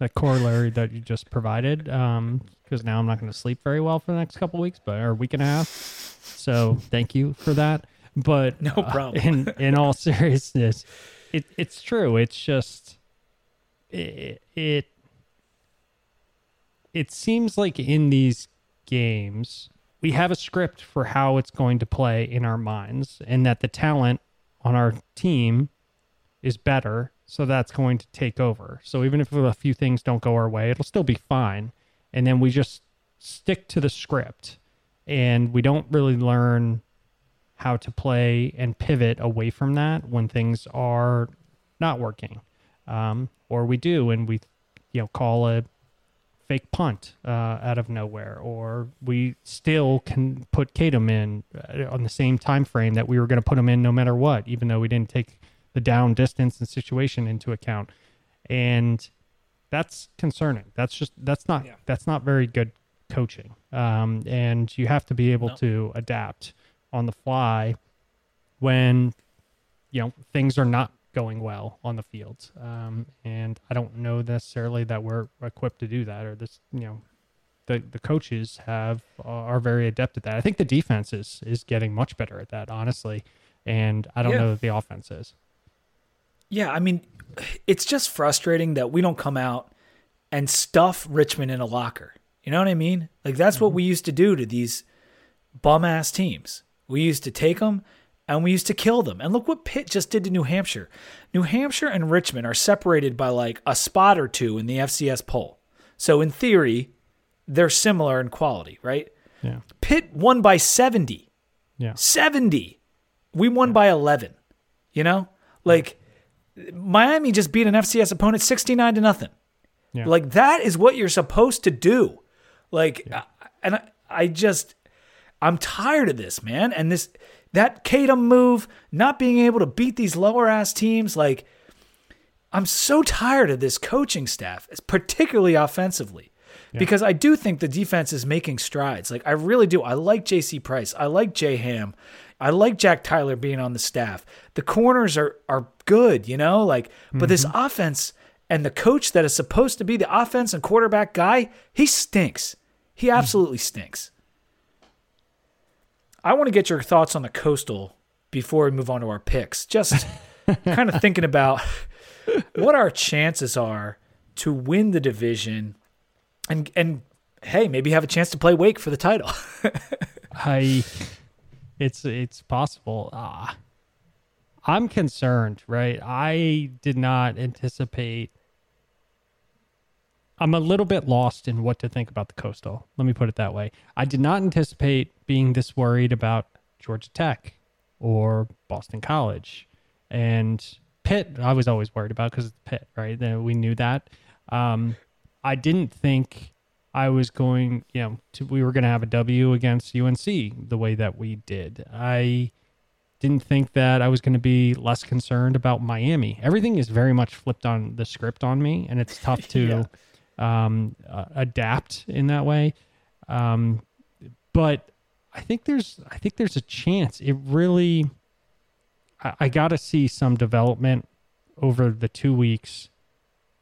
that corollary that you just provided because now I'm not going to sleep very well for the next couple weeks, but or week and a half. So thank you for that. But no problem. In all seriousness, it's true. It's just it seems like in these games we have a script for how it's going to play in our minds, and that the talent on our team is better. So that's going to take over. So even if a few things don't go our way, it'll still be fine. And then we just stick to the script and we don't really learn how to play and pivot away from that when things are not working. Or we do, and we, call a fake punt out of nowhere, or we still can put Khadem in on the same time frame that we were going to put him in no matter what, even though we didn't take the down distance and situation into account. And that's concerning. That's not very good coaching. And you have to be able to adapt on the fly when, things are not going well on the field. And I don't know necessarily that we're equipped to do that, or this, the coaches are very adept at that. I think the defense is getting much better at that, honestly. And I don't know that the offense is. Yeah, I mean, it's just frustrating that we don't come out and stuff Richmond in a locker. You know what I mean? Like, that's what we used to do to these bum-ass teams. We used to take them, and we used to kill them. And look what Pitt just did to New Hampshire. New Hampshire and Richmond are separated by, like, a spot or two in the FCS poll. So, in theory, they're similar in quality, right? Yeah. Pitt won by 70. Yeah. 70. We won by 11, Like... Miami just beat an FCS opponent 69-0. Yeah. Like, that is what you're supposed to do. Like, and I'm tired of this, man. And that Khadem move, not being able to beat these lower ass teams. Like, I'm so tired of this coaching staff, particularly offensively, because I do think the defense is making strides. Like, I really do. I like JC Price. I like Jay Ham. I like Jack Tyler being on the staff. The corners are good, but this offense and the coach that is supposed to be the offense and quarterback guy, he stinks. He absolutely stinks. I want to get your thoughts on the Coastal before we move on to our picks. Just kind of thinking about what our chances are to win the division and hey, maybe have a chance to play Wake for the title. It's possible. I'm concerned, right? I did not anticipate. I'm a little bit lost in what to think about the Coastal. Let me put it that way. I did not anticipate being this worried about Georgia Tech or Boston College. And Pitt, I was always worried about because it's Pitt, right? We knew that. I didn't think I was going, we were going to have a W against UNC the way that we did. I didn't think that I was going to be less concerned about Miami. Everything is very much flipped on the script on me, and it's tough to adapt in that way. But I think there's a chance. It really, I got to see some development over the 2 weeks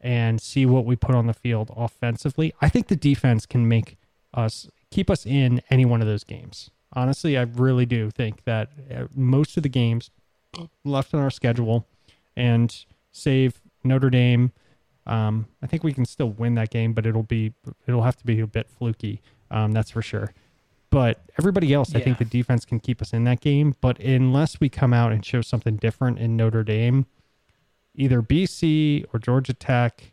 and see what we put on the field offensively. I think the defense can make us keep us in any one of those games. Honestly, I really do think that most of the games left on our schedule, and save Notre Dame, I think we can still win that game, but it'll have to be a bit fluky. That's for sure. But everybody else, I think the defense can keep us in that game. But unless we come out and show something different in Notre Dame, either BC or Georgia Tech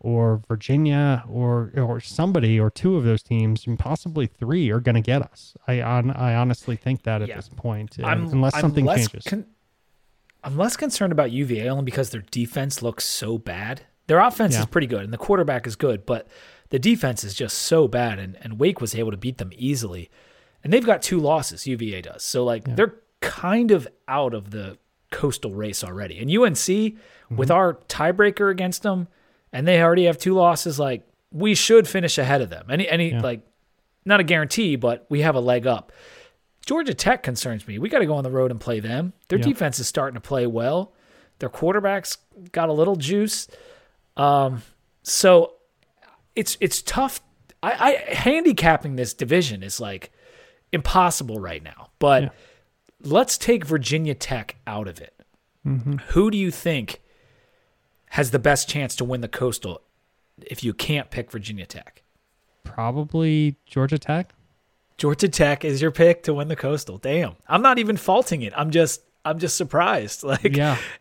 or Virginia or somebody or two of those teams, and possibly three, are going to get us. I honestly think that at this point, unless something changes. I'm less concerned about UVA only because their defense looks so bad. Their offense is pretty good, and the quarterback is good, but the defense is just so bad, and Wake was able to beat them easily. And they've got two losses, UVA does. So, they're kind of out of the coastal race already. And UNC, with our tiebreaker against them, and they already have two losses, we should finish ahead of them. Not a guarantee, but we have a leg up. Georgia Tech concerns me. We got to go on the road and play them. Their defense is starting to play well. Their quarterback's got a little juice. So it's tough. I handicapping this division is impossible right now. But let's take Virginia Tech out of it. Mm-hmm. Who do you think has the best chance to win the Coastal if you can't pick Virginia Tech? Probably Georgia Tech. Georgia Tech is your pick to win the Coastal. Damn. I'm not even faulting it. I'm just surprised.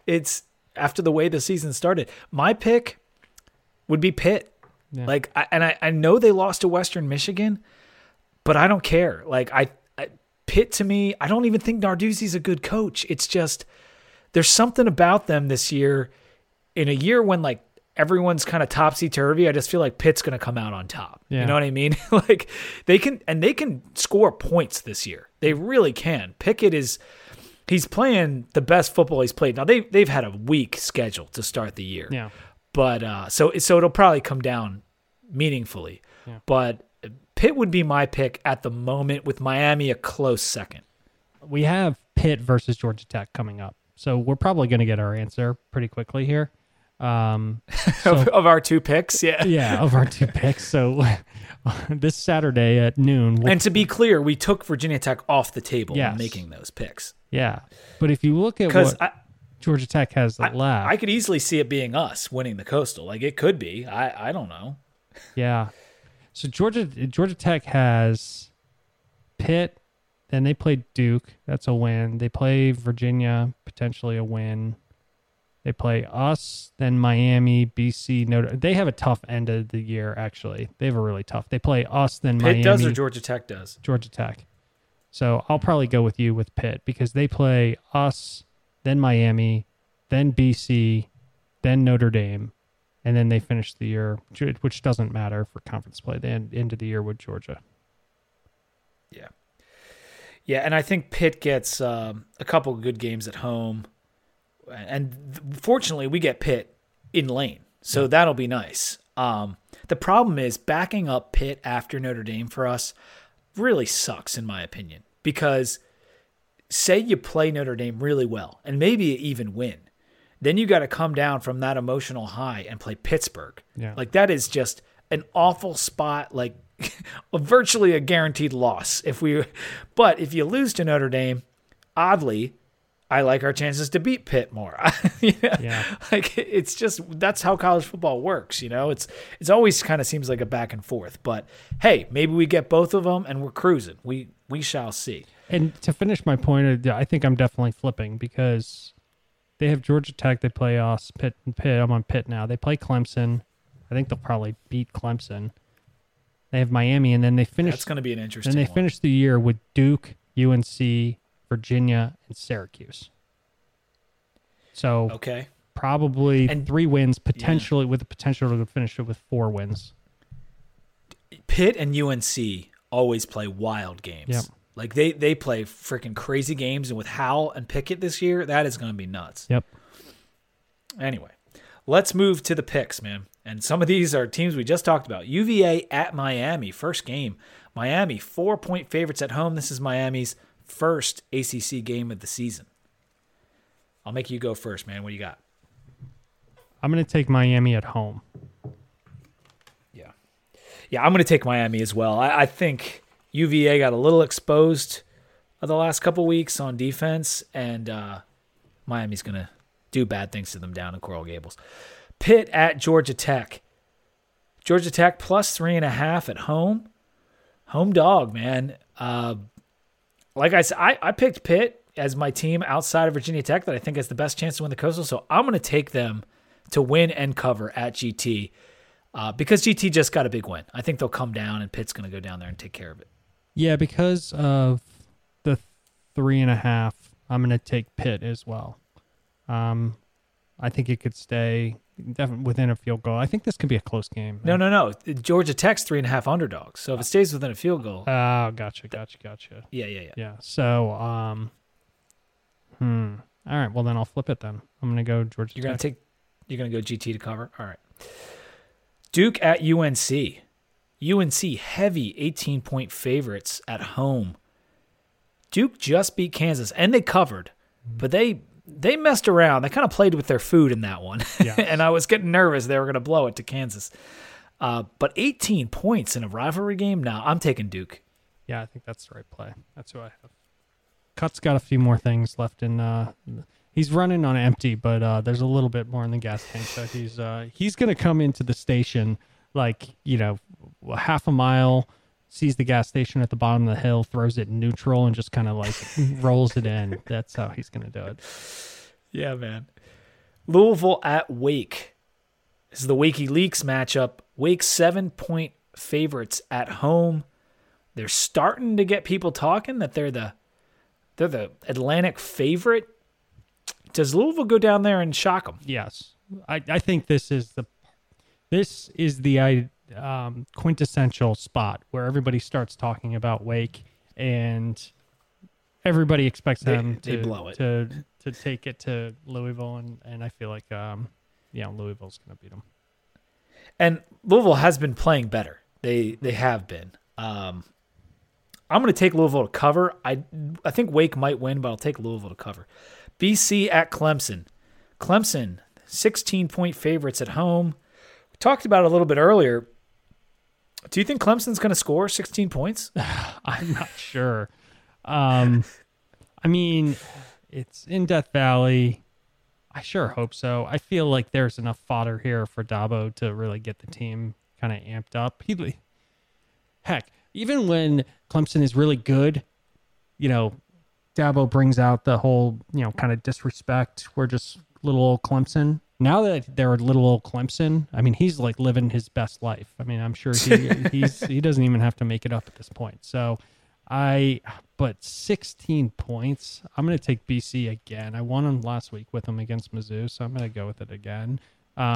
It's after the way the season started. My pick would be Pitt. Yeah. I know they lost to Western Michigan, but I don't care. Pitt to me, I don't even think Narduzzi's a good coach. It's just there's something about them this year. In a year when everyone's kind of topsy-turvy, I just feel like Pitt's going to come out on top. Yeah. You know what I mean? They can score points this year. They really can. Pickett he's playing the best football he's played. Now they've had a weak schedule to start the year. Yeah. But so it'll probably come down meaningfully. Yeah. But Pitt would be my pick at the moment, with Miami a close second. We have Pitt versus Georgia Tech coming up, so we're probably going to get our answer pretty quickly here. Of our two picks, of our two picks. So this Saturday at noon. And to be clear, we took Virginia Tech off the table in making those picks. Yeah, but if you look at what Georgia Tech has left, I could easily see it being us winning the Coastal. It could be. I don't know. Yeah. So Georgia Tech has Pitt. Then they play Duke. That's a win. They play Virginia, potentially a win. They play us, then Miami, BC, Notre. They have a tough end of the year, actually. They have a really tough. They play us, then Pitt Miami. Pitt does or Georgia Tech does? Georgia Tech. So I'll probably go with you with Pitt, because they play us, then Miami, then BC, then Notre Dame, and then they finish the year, which doesn't matter for conference play. They end of the year with Georgia. Yeah. Yeah, and I think Pitt gets a couple of good games at home. And fortunately, we get Pitt in lane, so that'll be nice. The problem is backing up Pitt after Notre Dame for us really sucks, in my opinion, because say you play Notre Dame really well and maybe even win. Then you got to come down from that emotional high and play Pittsburgh. Yeah. That is just an awful spot, virtually a guaranteed loss. But if you lose to Notre Dame, oddly, I like our chances to beat Pitt more. It's just, that's how college football works. It's always kind of seems like a back and forth, but hey, maybe we get both of them and we're cruising. We shall see. And to finish my point, I think I'm definitely flipping, because they have Georgia Tech. They play us, Pitt. I'm on Pitt now. They play Clemson. I think they'll probably beat Clemson. They have Miami, and then they finish. That's going to be an interesting. Then they finish the year with Duke, UNC, Virginia, and Syracuse. So probably three wins, potentially, with the potential to finish it with four wins. Pitt and UNC always play wild games. Yep. They play freaking crazy games, and with Howell and Pickett this year, that is going to be nuts. Yep. Anyway, let's move to the picks, man. And some of these are teams we just talked about. UVA at Miami, first game. Miami, 4-point favorites at home. This is Miami's first ACC game of the season. I'll make you go first, man. What do you got? I'm going to take Miami at home. Yeah, I'm going to take Miami as well. I think UVA got a little exposed the last couple weeks on defense, and Miami's going to do bad things to them down in Coral Gables. Pitt at Georgia Tech. Georgia Tech plus 3.5 at home. Home dog, man. Like I said, I picked Pitt as my team outside of Virginia Tech that I think has the best chance to win the Coastal, so I'm going to take them to win and cover at GT because GT just got a big win. I think they'll come down, and Pitt's going to go down there and take care of it. Yeah, because of the 3.5, I'm going to take Pitt as well. I think it could stay within a field goal. I think this could be a close game. No. Georgia Tech's 3.5 underdogs. So if it stays within a field goal. Oh, gotcha. Yeah. So, all right. Well, then I'll flip it then. I'm going to go Georgia Tech. You're going to go GT to cover? All right. Duke at UNC. UNC heavy 18-point favorites at home. Duke just beat Kansas, and they covered, but they messed around. They kind of played with their food in that one. Yes. And I was getting nervous they were going to blow it to Kansas. But 18 points in a rivalry game? No, I'm taking Duke. Yeah, I think that's the right play. That's who I have. Cut's got a few more things left in he's running on empty, but there's a little bit more in the gas tank. So he's going to come into the station like, half a mile, sees the gas station at the bottom of the hill, throws it in neutral, and just kind of like rolls it in. That's how he's going to do it. Yeah, man. Louisville at Wake. This is the Wakey Leaks matchup. Wake 7-point favorites at home. They're starting to get people talking that they're the Atlantic favorite. Does Louisville go down there and shock them? Yes. I think this is the quintessential spot where everybody starts talking about Wake and everybody expects them to blow it. To take it to Louisville. And I feel like, Louisville's going to beat them. And Louisville has been playing better. They have been. I'm going to take Louisville to cover. I think Wake might win, but I'll take Louisville to cover. BC at Clemson. Clemson, 16-point favorites at home. We talked about it a little bit earlier. Do you think Clemson's going to score 16 points? I'm not sure. It's in Death Valley. I sure hope so. I feel like there's enough fodder here for Dabo to really get the team kind of amped up. Heck, even when Clemson is really good, Dabo brings out the whole, kind of disrespect. We're just little old Clemson. Now that they're little old Clemson, he's like living his best life. I'm sure he doesn't even have to make it up at this point. So, 16 points, I'm going to take BC again. I won him last week with him against Mizzou, so I'm going to go with it again. Do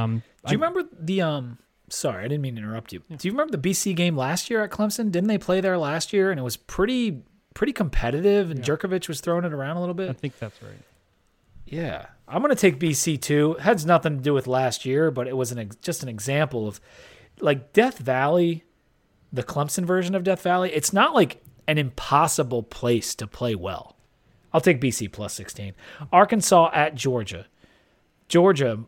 you remember the sorry, I didn't mean to interrupt you. Yeah. Do you remember the BC game last year at Clemson? Didn't they play there last year? And it was pretty competitive, and Jurkovic was throwing it around a little bit. I think that's right. Yeah, I'm going to take BC too. It has nothing to do with last year, but it was just an example of like Death Valley, the Clemson version of Death Valley. It's not like an impossible place to play well. I'll take BC plus 16. Arkansas at Georgia. Georgia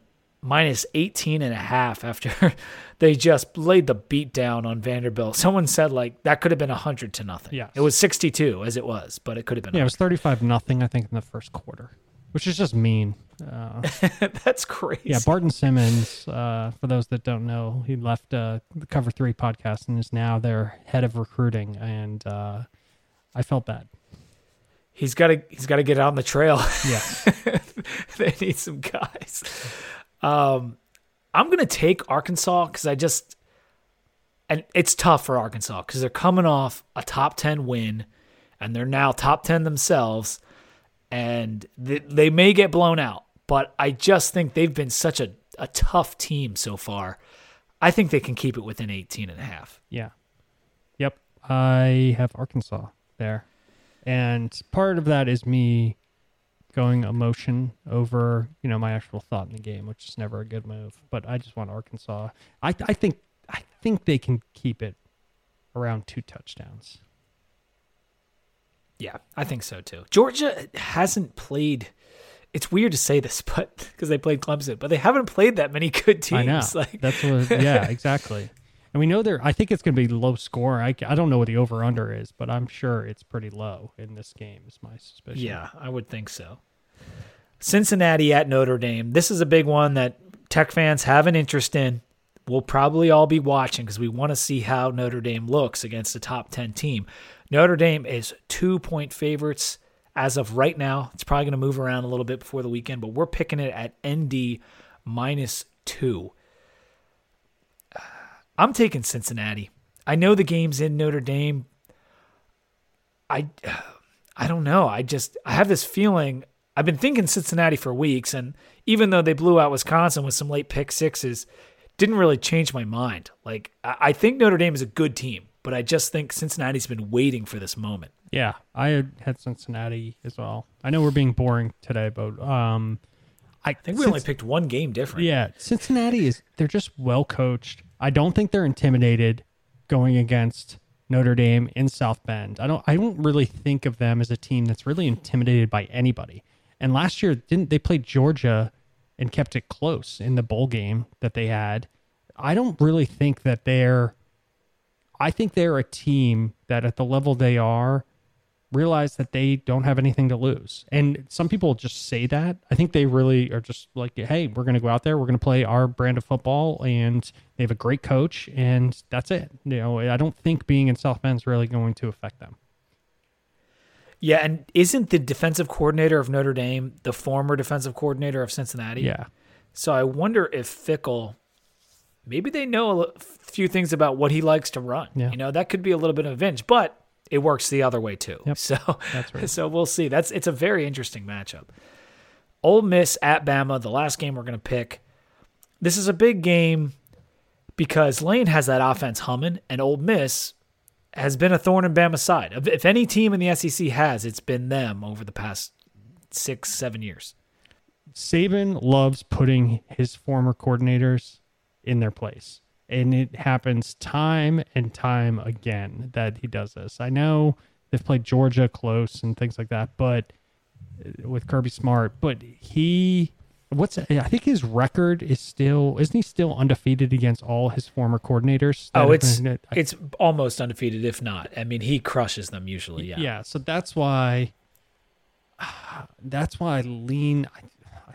minus 18.5 after they just laid the beat down on Vanderbilt. Someone said like that could have been 100-0. Yeah, it was 62 as it was, but it could have been. Yeah, 100. It was 35-0 I think in the first quarter. Which is just mean. That's crazy. Yeah, Barton Simmons, for those that don't know, he left the Cover 3 podcast and is now their head of recruiting, and I felt bad. He's got to get out on the trail. Yeah. They need some guys. I'm going to take Arkansas because and it's tough for Arkansas because they're coming off a top 10 win, and they're now top 10 themselves. And they may get blown out, but I just think they've been such a tough team so far. I think they can keep it within 18.5. Yeah. Yep. I have Arkansas there. And part of that is me going emotion over, my actual thought in the game, which is never a good move. But I just want Arkansas. I think they can keep it around 2 touchdowns. Yeah, I think so too. Georgia hasn't played it's weird to say this, but because they played Clemson, but they haven't played that many good teams. I know. Like, that's what, yeah, exactly. And we know there, I think it's going to be low score. I don't know what the over under is, but I'm sure it's pretty low in this game is my suspicion. Yeah, I would think so. Cincinnati at Notre Dame. This is a big one that Tech fans have an interest in. We'll probably all be watching because we want to see how Notre Dame looks against a top 10 team. Notre Dame is 2-point favorites as of right now. It's probably going to move around a little bit before the weekend, but we're picking it at ND -2. I'm taking Cincinnati. I know the game's in Notre Dame. I don't know. I have this feeling. I've been thinking Cincinnati for weeks, and even though they blew out Wisconsin with some late pick sixes, didn't really change my mind. Like, I think Notre Dame is a good team, but I just think Cincinnati's been waiting for this moment. Yeah, I had Cincinnati as well. I know we're being boring today, but I think we only picked one game different. Yeah, Cincinnati they're just well coached. I don't think they're intimidated going against Notre Dame in South Bend. I don't really think of them as a team that's really intimidated by anybody. And last year, didn't they play Georgia and kept it close in the bowl game that they had? I don't really think that I think they're a team that at the level they are realize that they don't have anything to lose. And some people just say that. I think they really are just like, hey, we're going to go out there, we're going to play our brand of football, and they have a great coach, and that's it. You know, I don't think being in South Bend is really going to affect them. Yeah, and isn't the defensive coordinator of Notre Dame the former defensive coordinator of Cincinnati? Yeah. So I wonder if Fickell, maybe they know a few things about what he likes to run. Yeah. You know, that could be a little bit of revenge, but it works the other way too. Yep. So that's right. So we'll see. It's a very interesting matchup. Ole Miss at Bama, the last game we're going to pick. This is a big game because Lane has that offense humming, and Ole Miss has been a thorn in Bama's side. If any team in the SEC has, it's been them over the past 6-7 years. Saban loves putting his former coordinators in their place, and it happens time and time again that he does this. I know they've played Georgia close and things like that, but with Kirby Smart, but I think his record is isn't he still undefeated against all his former coordinators? It's almost undefeated, if not. I mean, he crushes them usually. Yeah. Yeah. So that's why I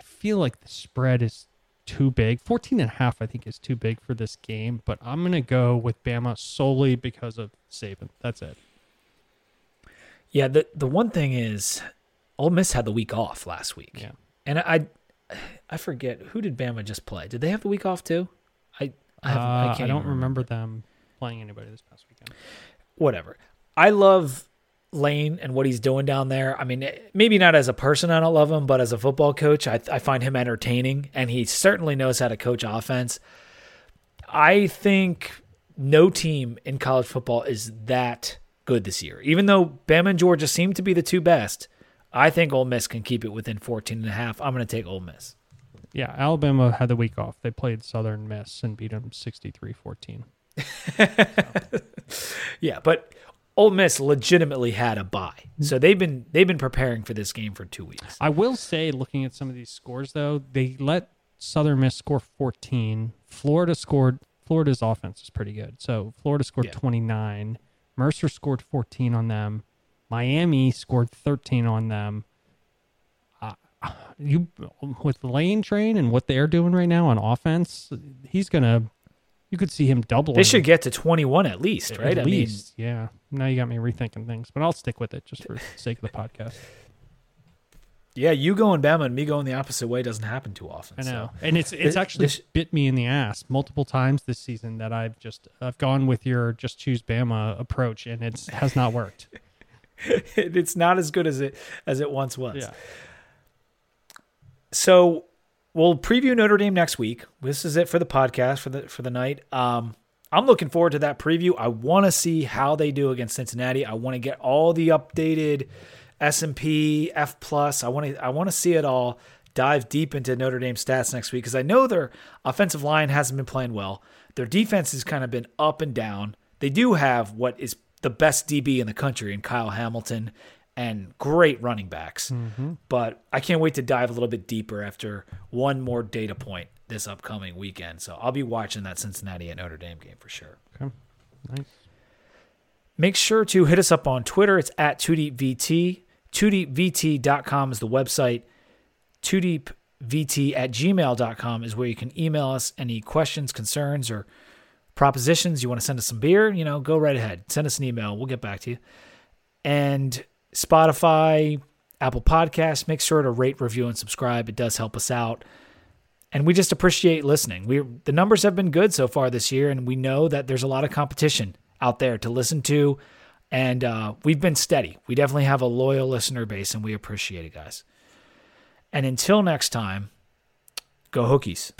feel like the spread is too big. 14.5, I think, is too big for this game, but I'm going to go with Bama solely because of Saban. That's it. Yeah. The one thing is Ole Miss had the week off last week. Yeah. And I forget, who did Bama just play? Did they have the week off too? I don't remember them playing anybody this past weekend. Whatever. I love Lane and what he's doing down there. I mean, maybe not as a person, I don't love him, but as a football coach, I find him entertaining, and he certainly knows how to coach offense. I think no team in college football is that good this year. Even though Bama and Georgia seem to be the two best, I think Ole Miss can keep it within 14.5. I'm going to take Ole Miss. Yeah, Alabama had the week off. They played Southern Miss and beat them 63-14. So. Yeah, but Ole Miss legitimately had a bye. So they've been preparing for this game for 2 weeks. I will say, looking at some of these scores, though, they let Southern Miss score 14. Florida's offense is pretty good. So Florida scored 29. Mercer scored 14 on them. Miami scored 13 on them. With the Lane train and what they're doing right now on offense, you could see him doubling. They should get to 21 at least, right? At least, yeah. Now you got me rethinking things, but I'll stick with it just for the sake of the podcast. Yeah, you going Bama and me going the opposite way doesn't happen too often. I know, so. And it's actually bit me in the ass multiple times this season that I've gone with your just choose Bama approach, and it has not worked. It's not as good as it once was. Yeah. So we'll preview Notre Dame next week. This is it for the podcast for the night. I'm looking forward to that preview. I want to see how they do against Cincinnati. I want to get all the updated S&P, F+. I want to see it all. Dive deep into Notre Dame stats next week because I know their offensive line hasn't been playing well. Their defense has kind of been up and down. They do have what is the best DB in the country in Kyle Hamilton, and great running backs. Mm-hmm. But I can't wait to dive a little bit deeper after one more data point this upcoming weekend. So I'll be watching that Cincinnati at Notre Dame game for sure. Okay, nice. Make sure to hit us up on Twitter. It's at 2DeepVT. 2DeepVT.com is the website. 2DeepVT@gmail.com is where you can email us any questions, concerns, or propositions. You want to send us some beer? You know, go right ahead. Send us an email. We'll get back to you. And Spotify, Apple Podcasts, make sure to rate, review, and subscribe. It does help us out. And we just appreciate listening. The numbers have been good so far this year, and we know that there's a lot of competition out there to listen to, and we've been steady. We definitely have a loyal listener base, and we appreciate it, guys. And until next time, go Hokies.